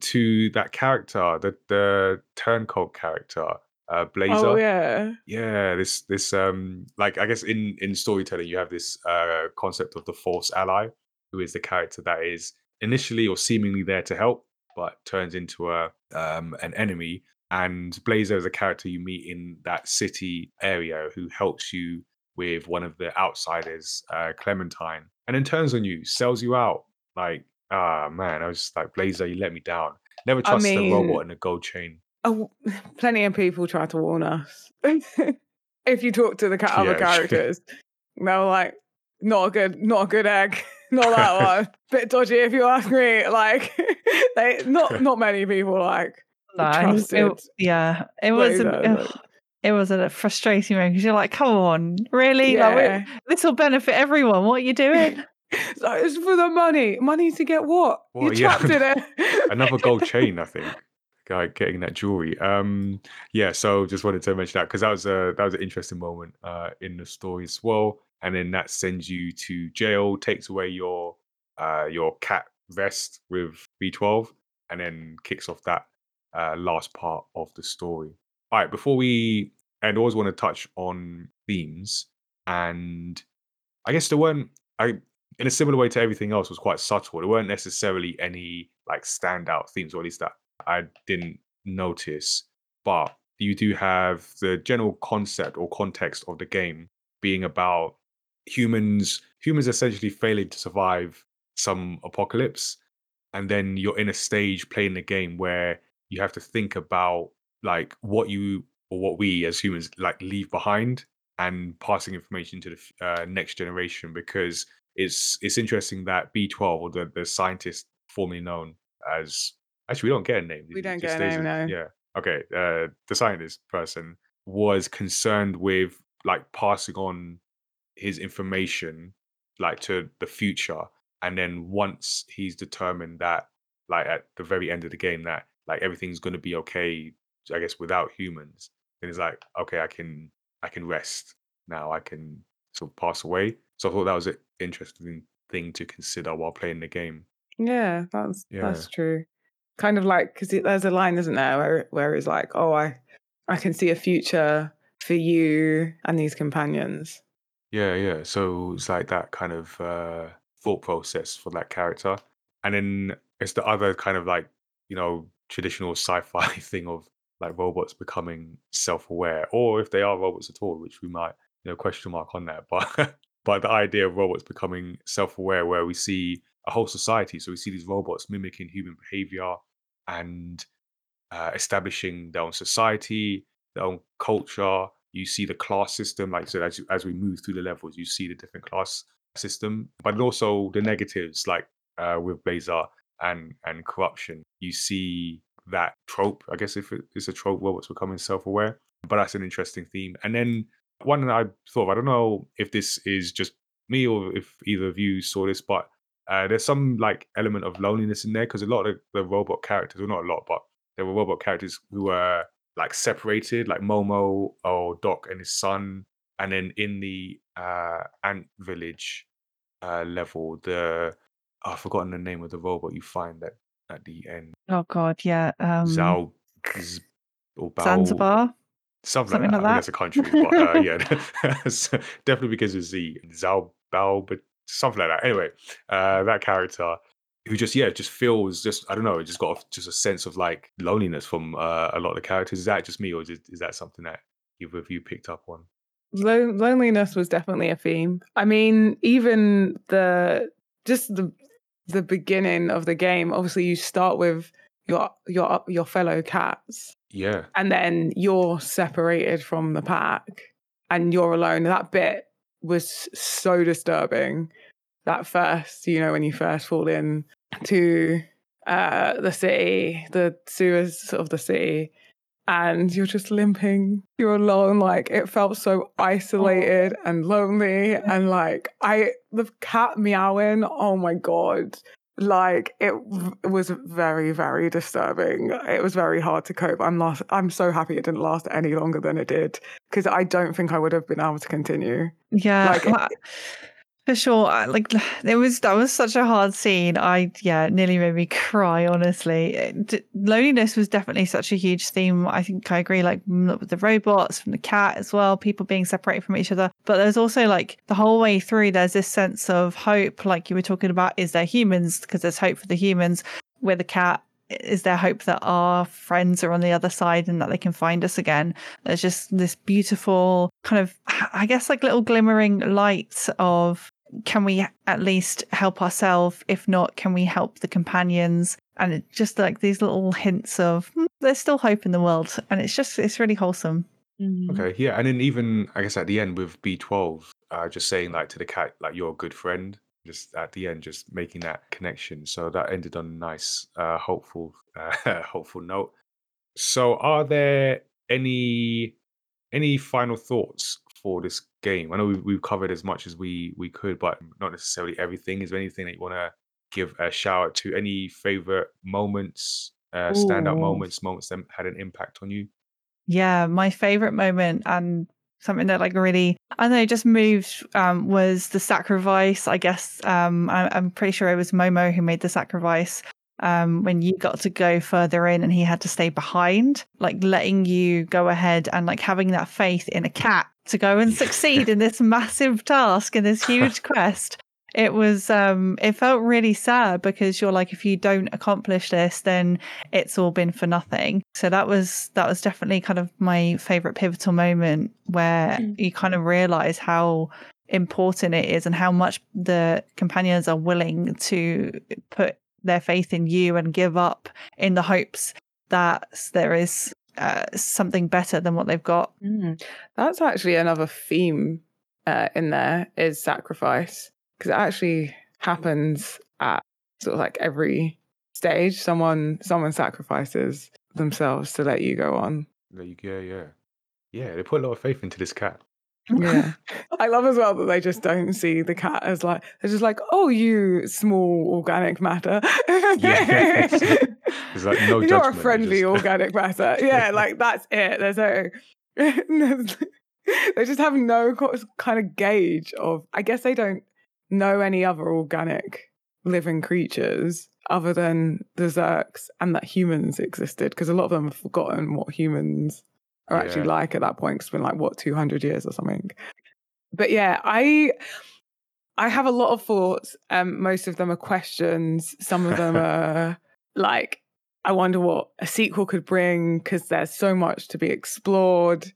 To that character, the the turncoat character, uh, Blazer. Oh yeah, yeah. This this um like I guess in in storytelling you have this uh concept of the false ally, who is the character that is initially or seemingly there to help, but turns into a um an enemy. And Blazer is a character you meet in that city area who helps you with one of the outsiders, uh, Clementine, and then turns on you, sells you out. Like, ah, oh, man, I was just like, Blazer, you let me down. Never trust I mean, a robot and a gold chain. Oh, plenty of people try to warn us. If you talk to the ca- other yeah, characters, they're like, not a good, not a good egg, not that one. Bit dodgy, if you ask me. Like, they, not not many people like no, trusted. It, yeah, it was. It was a frustrating moment because you're like, come on, really? Yeah. Like, this will benefit everyone. What are you doing? So it's for the money. Money to get what? Well, you trapped yeah. in it. Another gold chain, I think. Guy like getting that jewelry. Um, yeah. So just wanted to mention that because that was a that was an interesting moment uh, in the story as well. And then that sends you to jail, takes away your uh, your cat vest with B twelve, and then kicks off that uh, last part of the story. All right, before we end, I always want to touch on themes. And I guess there weren't, I, in a similar way to everything else, was quite subtle. There weren't necessarily any like standout themes, or at least that I didn't notice. But you do have the general concept or context of the game being about humans, humans essentially failing to survive some apocalypse. And then you're in a stage playing the game where you have to think about like what you or what we as humans like leave behind, and passing information to the uh, next generation, because it's it's interesting that B twelve, or the, the scientist formerly known as, actually we don't get a name. We don't get a name, no. Yeah. Okay. Uh, the scientist person was concerned with like passing on his information like to the future, and then once he's determined that like at the very end of the game that like everything's going to be okay, I guess, without humans, then it's like, okay, I can I can rest now. I can sort of pass away. So I thought that was an interesting thing to consider while playing the game. Yeah, that's yeah. that's true. Kind of like, because there's a line, isn't there, where where it's like, oh, I I can see a future for you and these companions. Yeah, yeah. So it's like that kind of uh, thought process for that character, and then it's the other kind of like, you know, traditional sci-fi thing of like robots becoming self-aware, or if they are robots at all, which we might, you know, question mark on that. But but the idea of robots becoming self-aware, where we see a whole society, so we see these robots mimicking human behavior and uh, establishing their own society, their own culture. You see the class system, like so as you, as we move through the levels, you see the different class system, but also the negatives, like uh, with Blazer and and corruption. You see that trope, I guess, if it's a trope, robots becoming self-aware, but that's an interesting theme. And then one that I thought, I don't know if this is just me or if either of you saw this, but uh, there's some like element of loneliness in there, because a lot of the, the robot characters, well, not a lot, but there were robot characters who were like separated, like Momo or Doc and his son. And then in the uh, Ant Village uh, level, the oh, I've forgotten the name of the robot you find that at the end. Oh God, yeah. Um, Zao or Bao, Zanzibar, something, something like that. Like I mean, that's a country, but uh, yeah, so definitely because of Z, Zao Bao, but something like that. Anyway, uh, that character who just yeah just feels just I don't know, just got a, just a sense of like loneliness from uh, a lot of the characters. Is that just me, or is, is that something that you have you picked up on? Lon- loneliness was definitely a theme. I mean, even the just the the beginning of the game. Obviously, you start with your your your fellow cats. Yeah, and then you're separated from the pack, and you're alone. That bit was so disturbing. That first, you know, when you first fall in to uh, the city, the sewers of the city. And you're just limping. You're alone. Like, it felt so isolated oh. and lonely. And like, I, the cat meowing, oh my God. Like, it v- was very, very disturbing. It was very hard to cope. I'm last, I'm so happy it didn't last any longer than it did, because I don't think I would have been able to continue. Yeah. Like, well, it, for sure. Like, it was, that was such a hard scene. I, yeah, it nearly made me cry, honestly. It, loneliness was definitely such a huge theme. I think I agree, like, with the robots, from the cat as well, people being separated from each other. But there's also, like, the whole way through, there's this sense of hope, like you were talking about, is there humans? Because there's hope for the humans. Where the cat, is there hope that our friends are on the other side and that they can find us again? There's just this beautiful kind of, I guess, like little glimmering lights of, can we at least help ourselves? If not, can we help the companions? And it just like these little hints of hmm, there's still hope in the world. And it's just, it's really wholesome. Okay, yeah. And then even, I guess, at the end with B twelve, uh, just saying like to the cat, like, you're a good friend. Just at the end, just making that connection. So that ended on a nice, uh, hopeful, uh, hopeful note. So are there any any final thoughts for this game? I know we've, we've covered as much as we we could, but not necessarily everything. Is there anything that you want to give a shout out to? Any favorite moments, uh, standout moments, moments that had an impact on you? Yeah, my favorite moment, and something that like really, I don't know, just moved um, was the sacrifice. I guess um, I, I'm pretty sure it was Momo who made the sacrifice um, when you got to go further in and he had to stay behind, like letting you go ahead and like having that faith in a cat to go and succeed in this massive task, in this huge quest. It was, um, it felt really sad because you're like, if you don't accomplish this, then it's all been for nothing. So that was, that was definitely kind of my favorite pivotal moment where mm. you kind of realize how important it is and how much the companions are willing to put their faith in you and give up in the hopes that there is uh, something better than what they've got. Mm. That's actually another theme uh, in there is sacrifice. Because it actually happens at sort of like every stage. Someone someone sacrifices themselves to let you go on. Let you go, yeah. Yeah, they put a lot of faith into this cat. Yeah. I love as well that they just don't see the cat as like, they're just like, oh, you small organic matter. Yeah. It's like no judgment. You're a friendly just... organic matter. Yeah, like that's it. There's no... They just have no kind of gauge of, I guess they don't know any other organic living creatures other than the Zerks, and that humans existed, because a lot of them have forgotten what humans are actually yeah. like at that point, because it's been like what two hundred years or something. But yeah, I I have a lot of thoughts. Um, most of them are questions. Some of them are like, I wonder what a sequel could bring, because there's so much to be explored.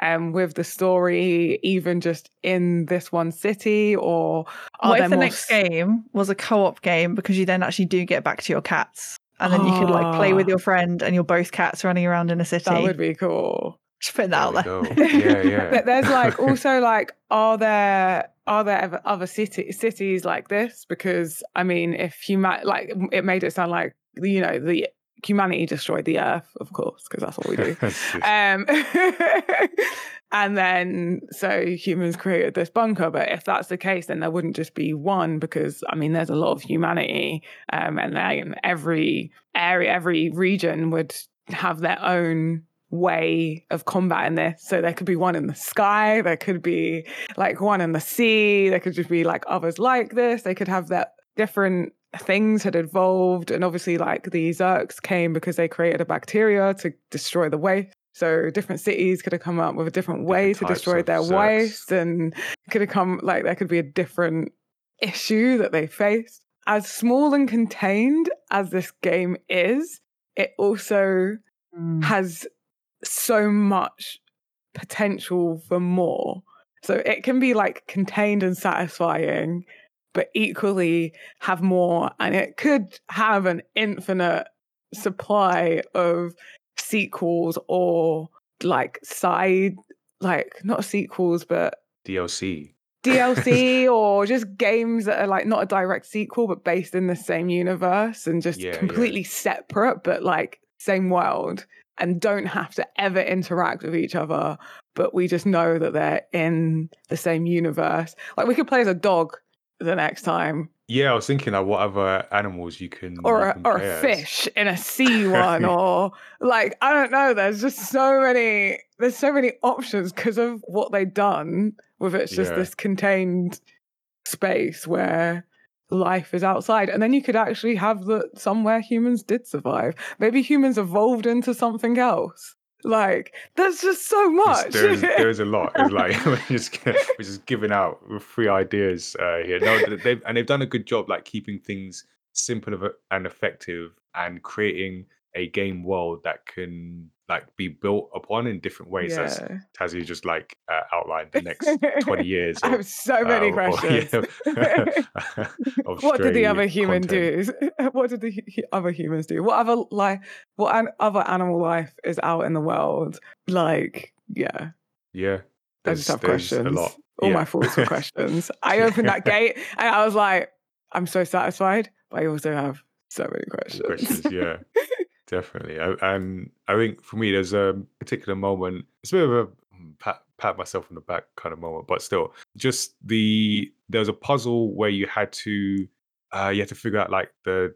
Um, with the story, even just in this one city, or are what if the next s- game was a co-op game, because you then actually do get back to your cats, and then oh. you could like play with your friend, and you're both cats running around in a city. That would be cool. Just put that there out there. Yeah, yeah. But there's like also like, are there are there ever other city cities like this? Because I mean, if human like it made it sound like, you know, the humanity destroyed the earth, of course, because that's what we do. Um, and then, so humans created this bunker. But if that's the case, then there wouldn't just be one, because, I mean, there's a lot of humanity. Um, and then every area, every region would have their own way of combat in this. So there could be one in the sky, there could be like one in the sea, there could just be like others like this. They could have that different things had evolved. And obviously like the Zerks came because they created a bacteria to destroy the waste. So different cities could have come up with a different way different to destroy their Zerks. waste, and could have come like there could be a different issue that they faced. As small and contained as this game is, it also mm. has so much potential for more. So it can be like contained and satisfying, but equally have more, and it could have an infinite supply of sequels or like side, like not sequels, but D L C. D L C or just games that are like not a direct sequel, but based in the same universe and just yeah, completely yeah. separate, but like same world, and don't have to ever interact with each other. But we just know that they're in the same universe. Like we could play as a dog the next time. Yeah, I was thinking like what other animals you can or a, or a fish in a sea one or like I don't know. There's just so many. There's so many options because of what they've done with it's just yeah. this contained space where life is outside, and then you could actually have the somewhere humans did survive. Maybe humans evolved into something else. Like there's just so much. There is, there is a lot. It's like we're just we're just giving out free ideas uh, here. No, they've, and they've done a good job, like keeping things simple and effective, and creating a game world that can like be built upon in different ways, yeah. as Tazzy just like uh, outlined the next twenty years. Or, I have so many uh, questions. Or, yeah, what did the other human content. do? What did the hu- other humans do? What other life? What an- other animal life is out in the world? Like, yeah, yeah. I just have questions. A lot. All yeah. my thoughts were questions. I opened that gate and I was like, I'm so satisfied, but I also have so many questions. Questions, yeah. Definitely. I, and I think for me, there's a particular moment, it's a bit of a pat, pat myself on the back kind of moment, but still, just the, there was a puzzle where you had to, uh, you had to figure out like the,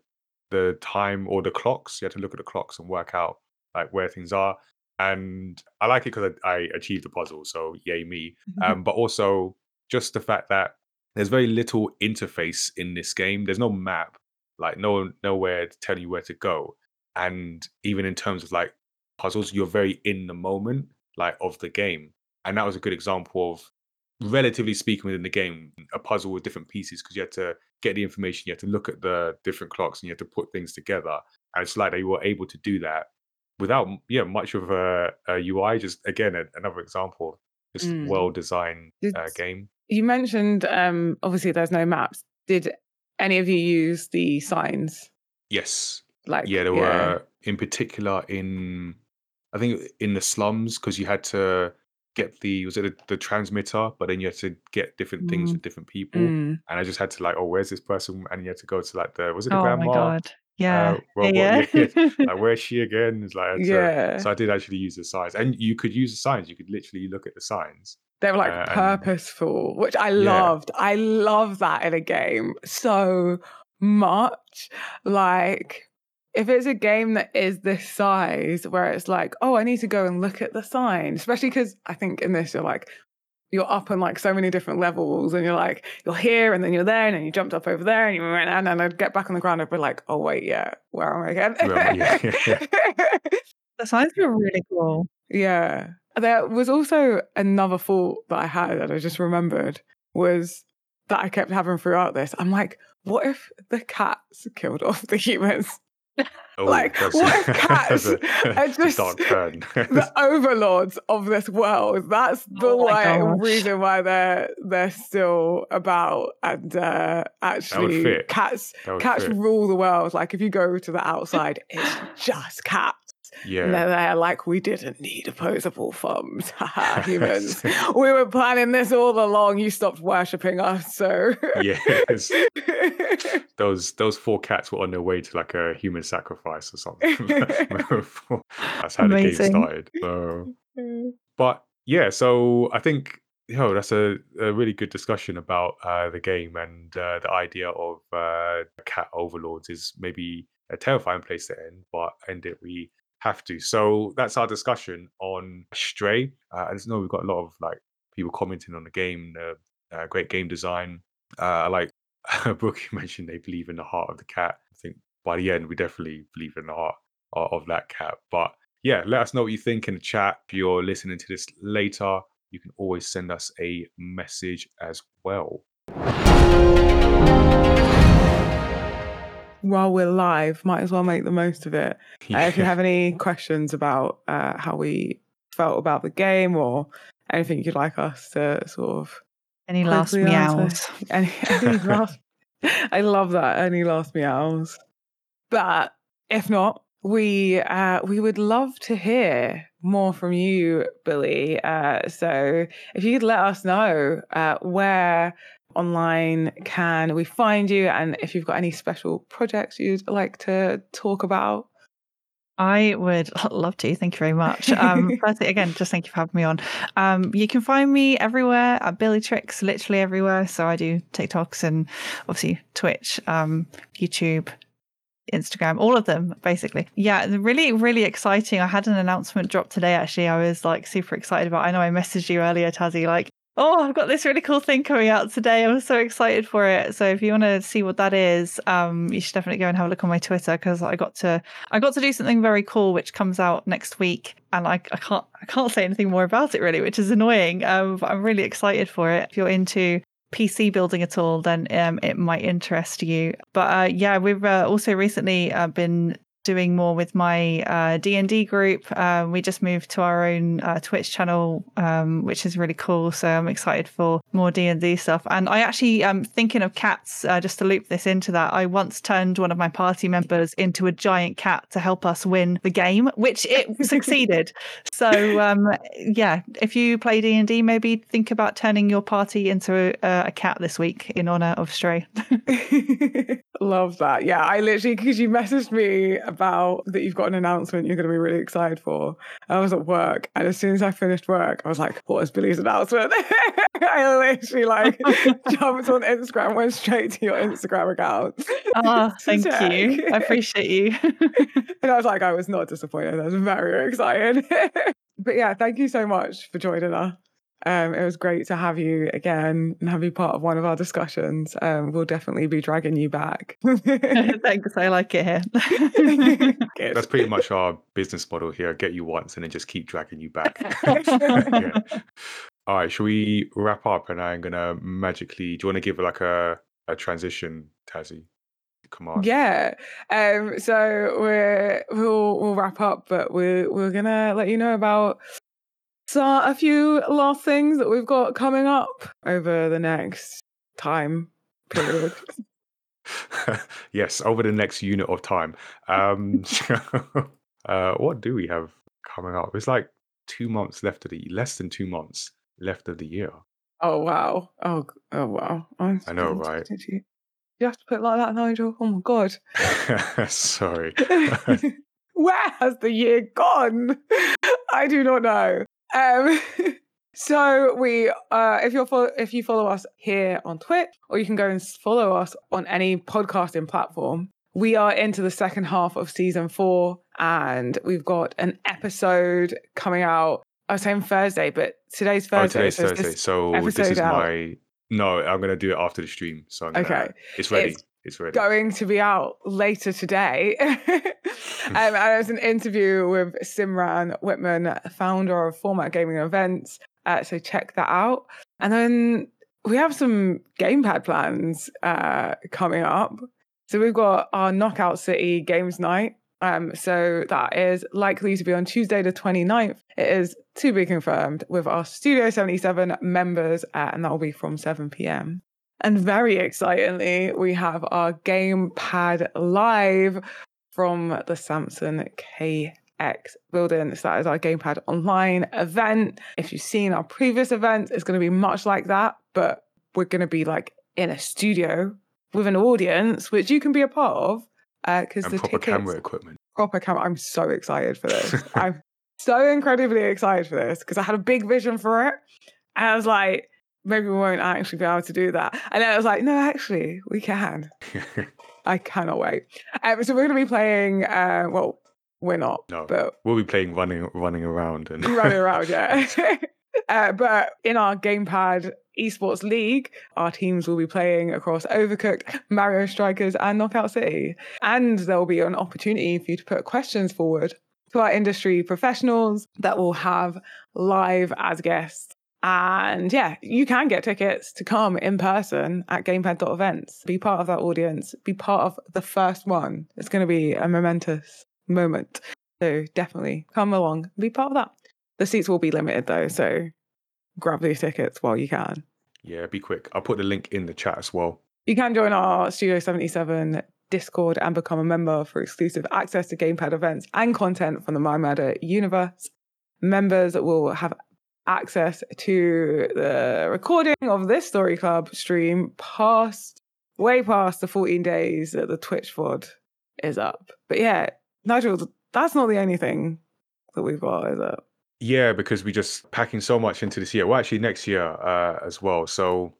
the time or the clocks. You had to look at the clocks and work out like where things are. And I like it because I, I achieved the puzzle. So yay me. Mm-hmm. Um, but also just the fact that there's very little interface in this game. There's no map, like no, nowhere to tell you where to go. And even in terms of like puzzles, you're very in the moment, like of the game. And that was a good example of, relatively speaking within the game, a puzzle with different pieces, because you had to get the information, you had to look at the different clocks, and you had to put things together. And it's like they were able to do that without yeah much of a, a U I. Just again, a, another example of just mm. well-designed uh, game. You mentioned, um, obviously there's no maps. Did any of you use the signs? Yes. Like, yeah, there yeah. were in particular in, I think in the slums, because you had to get the, was it the, the transmitter, but then you had to get different things mm. for different people. Mm. And I just had to like, oh, where's this person? And you had to go to like the, was it the oh grandma? Oh my God. Yeah. Uh, well, yeah. Well, yeah. Like, where's she again? It's like, I yeah. to, so I did actually use the signs, and you could use the signs. You could literally look at the signs. They were like uh, purposeful, and, which I loved. Yeah. I love that in a game so much. Like, if it's a game that is this size where it's like, oh, I need to go and look at the sign, especially because I think in this, you're like, you're up on like so many different levels, and you're like, you're here and then you're there and then you jumped up over there and you went, and then I'd get back on the ground and I'd be like, oh, wait, yeah, where am I again? Well, yeah, yeah, yeah. The signs were really cool. Yeah. There was also another thought that I had that I just remembered was that I kept having throughout this. I'm like, what if the cats killed off the humans? Oh, like what if cats a, are just the overlords of this world? That's the oh like, reason why they're they're still about, and uh, actually cats cats fit. rule the world. Like if you go to the outside, it's just cats. Yeah. And they're there like, we didn't need opposable thumbs. Humans. We were planning this all along. You stopped worshipping us, so yes. Those those four cats were on their way to like a human sacrifice or something. That's how Amazing. the game started. So. But yeah, so I think yo, that's a, a really good discussion about uh, the game, and uh, the idea of uh, cat overlords is maybe a terrifying place to end, but end it we have to. So that's our discussion on Stray. Uh, I just know we've got a lot of like people commenting on the game, the uh, great game design. Uh, like Brookie mentioned, they believe in the heart of the cat. I think by the end, we definitely believe in the heart of, of that cat. But yeah, let us know what you think in the chat. If you're listening to this later, you can always send us a message as well. While we're live, might as well make the most of it. Yeah. Uh, if you have any questions about uh, how we felt about the game or anything you'd like us to sort of... Any last meows. Any, any last, I love that, any last meows. But if not, we uh, we would love to hear more from you, Billy. Uh, so if you could let us know uh, where... online can we find you, and if you've got any special projects you'd like to talk about? I would love to. Thank you very much. Um, firstly, again, just thank you for having me on. Um, you can find me everywhere at Billy Tricks, literally everywhere. So I do TikToks and obviously Twitch, um, YouTube, Instagram, all of them basically. Yeah, really, really exciting. I had an announcement drop today actually. I was like super excited about. I know I messaged you earlier, Tazzy, like, oh, I've got this really cool thing coming out today. I'm so excited for it. So if you want to see what that is, um, you should definitely go and have a look on my Twitter, because I got to I got to do something very cool which comes out next week, and I, I can't I can't say anything more about it really, which is annoying. Um, but I'm really excited for it. If you're into P C building at all, then um, it might interest you. But uh, yeah, we've uh, also recently uh, been doing more with my uh, D and D group. Um, we just moved to our own uh, Twitch channel, um, which is really cool. So I'm excited for more D and D stuff. And I actually am um, thinking of cats, uh, just to loop this into that. I once turned one of my party members into a giant cat to help us win the game, which it succeeded. So um, yeah, if you play D and D, maybe think about turning your party into a, a cat this week in honor of Stray. Love that. Yeah, I literally, because you messaged me about that you've got an announcement you're going to be really excited for. I was at work, and as soon as I finished work, I was like, what is Billy's announcement? I literally like jumped on Instagram, went straight to your Instagram account. Oh, thank check. you. I appreciate you. And I was like, I was not disappointed. I was very excited. But yeah, thank you so much for joining us. Um, it was great to have you again and have you part of one of our discussions. Um, we'll definitely be dragging you back. Thanks, I like it here. That's pretty much our business model here. Get you once and then just keep dragging you back. Yeah. All right, shall we wrap up? And I'm going to magically... Do you want to give like a, a transition, Tazzy? Come on. Yeah. Um, so we're, we'll, we'll wrap up, but we're, we're going to let you know about... So a few last things that we've got coming up over the next time period. Yes, over the next unit of time. Um, so, uh, what do we have coming up? It's like two months left of the less than two months left of the year. Oh wow! Oh oh wow! I'm I know, right? Did you, you have to put it like that, Nigel? Oh my god! Sorry. Where has the year gone? I do not know. Um, so we, uh, if you're fo- if you follow us here on Twitch, or you can go and follow us on any podcasting platform, we are into the second half of season four, and we've got an episode coming out. I was saying Thursday, but today's Thursday. Oh, today's so Thursday. This so this is out. my no. I'm gonna do it after the stream. So I'm gonna, okay, it's ready. It's- It's really going to be out later today. um, and it was an interview with Simran Whitman, founder of Format Gaming Events. Uh, so check that out. And then we have some Gamepad plans uh, coming up. So we've got our Knockout City Games Night. Um, so that is likely to be on Tuesday the twenty-ninth. It is to be confirmed with our Studio seventy-seven members, uh, and that will be from seven p.m. And very excitingly, we have our Gamepad Live from the Samsung K X building. So that is our Gamepad Online event. If you've seen our previous events, it's going to be much like that, but we're going to be like in a studio with an audience, which you can be a part of. Uh, cause and the proper tickets, camera equipment. Proper camera. I'm so excited for this. I'm so incredibly excited for this because I had a big vision for it. And I was like... maybe we won't actually be able to do that. And then I was like, no, actually, we can. I cannot wait. Um, so we're going to be playing, uh, well, we're not. No, but we'll be playing running, running around and running around. Yeah. Uh, but in our Gamepad esports league, our teams will be playing across Overcooked, Mario Strikers, and Knockout City. And there will be an opportunity for you to put questions forward to our industry professionals that we'll have live as guests. And yeah, you can get tickets to come in person at gamepad dot events. Be part of that audience. Be part of the first one. It's going to be a momentous moment. So definitely come along, be part of that. The seats will be limited though, so grab these tickets while you can. Yeah, be quick. I'll put the link in the chat as well. You can join our Studio seventy-seven Discord and become a member for exclusive access to Gamepad events and content from the My Madder universe. Members will have access to the recording of this Story Club stream past, way past the fourteen days that the Twitch V O D is up. But yeah, Nigel, that's not the only thing that we've got, is it? Yeah, because we're just packing so much into this year. Well, actually next year uh, as well. So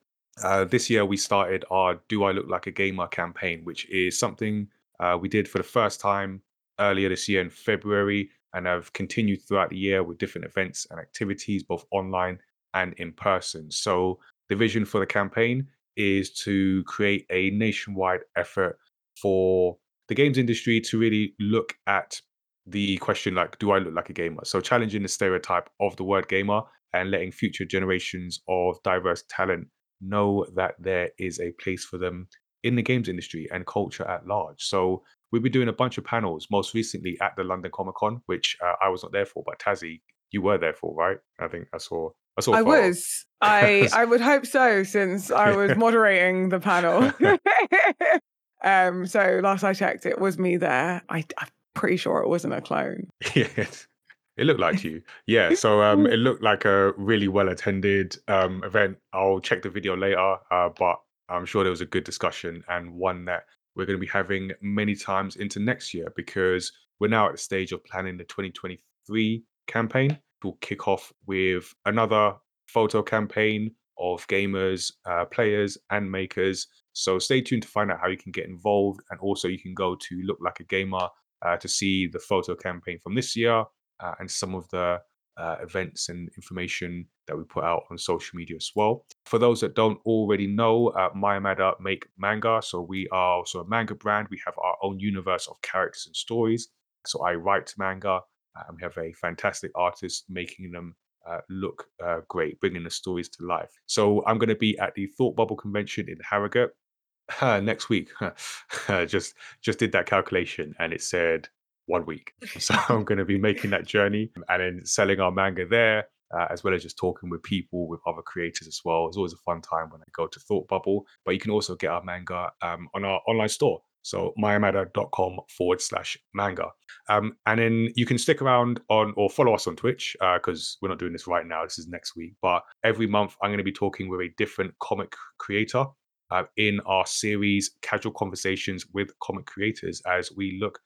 uh, this year we started our Do I Look Like a Gamer campaign, which is something uh, we did for the first time earlier this year in February and have continued throughout the year with different events and activities, both online and in person. So the vision for the campaign is to create a nationwide effort for the games industry to really look at the question, like, do I look like a gamer? So challenging the stereotype of the word gamer and letting future generations of diverse talent know that there is a place for them in the games industry and culture at large. So we've been doing a bunch of panels, most recently at the London Comic Con, which uh, I was not there for, but Tazzy, you were there for, right? I think I saw. I saw. I was. I I would hope so, since I was moderating the panel. um. So last I checked, it was me there. I. I pretty sure it wasn't a clone. Yes, it looked like you. Yeah, so um it looked like a really well attended um event. I'll check the video later, uh but I'm sure there was a good discussion, and one that we're going to be having many times into next year, because we're now at the stage of planning the twenty twenty-three campaign. We'll kick off with another photo campaign of gamers, uh players and makers. So stay tuned to find out how you can get involved, and also you can go to Look Like a Gamer Uh, to see the photo campaign from this year uh, and some of the uh, events and information that we put out on social media as well. For those that don't already know, uh, My Madder make manga. So we are also a manga brand. We have our own universe of characters and stories. So I write manga, and we have a fantastic artist making them uh, look uh, great, bringing the stories to life. So I'm going to be at the Thought Bubble convention in Harrogate Uh, next week. just just did that calculation and it said one week. So I'm going to be making that journey and then selling our manga there, uh, as well as just talking with people, with other creators as well. It's always a fun time when I go to Thought Bubble. But you can also get our manga um, on our online store. So myamada.com forward slash manga. Um, and then you can stick around on or follow us on Twitch, because uh, we're not doing this right now. This is next week. But every month I'm going to be talking with a different comic creator Uh, in our series Casual Conversations with Comic Creators, as we look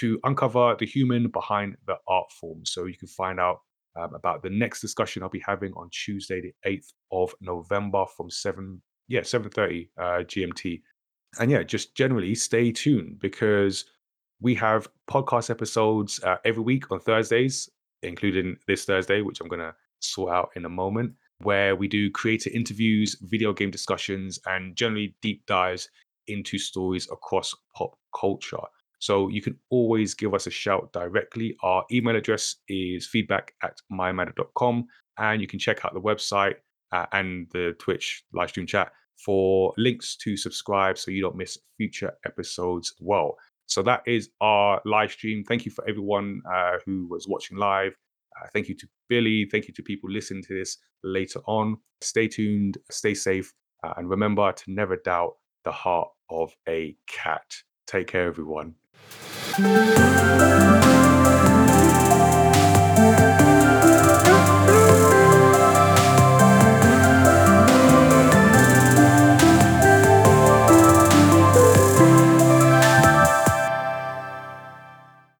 to uncover the human behind the art form. So you can find out um, about the next discussion I'll be having on Tuesday the eighth of November from seven yeah seven thirty uh, G M T. And yeah, just generally stay tuned, because we have podcast episodes uh, every week on Thursdays, including this Thursday, which I'm going to sort out in a moment, where we do creator interviews, video game discussions, and generally deep dives into stories across pop culture. So you can always give us a shout directly. Our email address is feedback at myamada.com, and you can check out the website uh, and the Twitch live stream chat for links to subscribe so you don't miss future episodes as well. So that is our live stream. Thank you for everyone uh, who was watching live. Uh, thank you to Billy. Thank you to people listening to this later on. Stay tuned, stay safe, uh, and remember to never doubt the heart of a cat. Take care, everyone.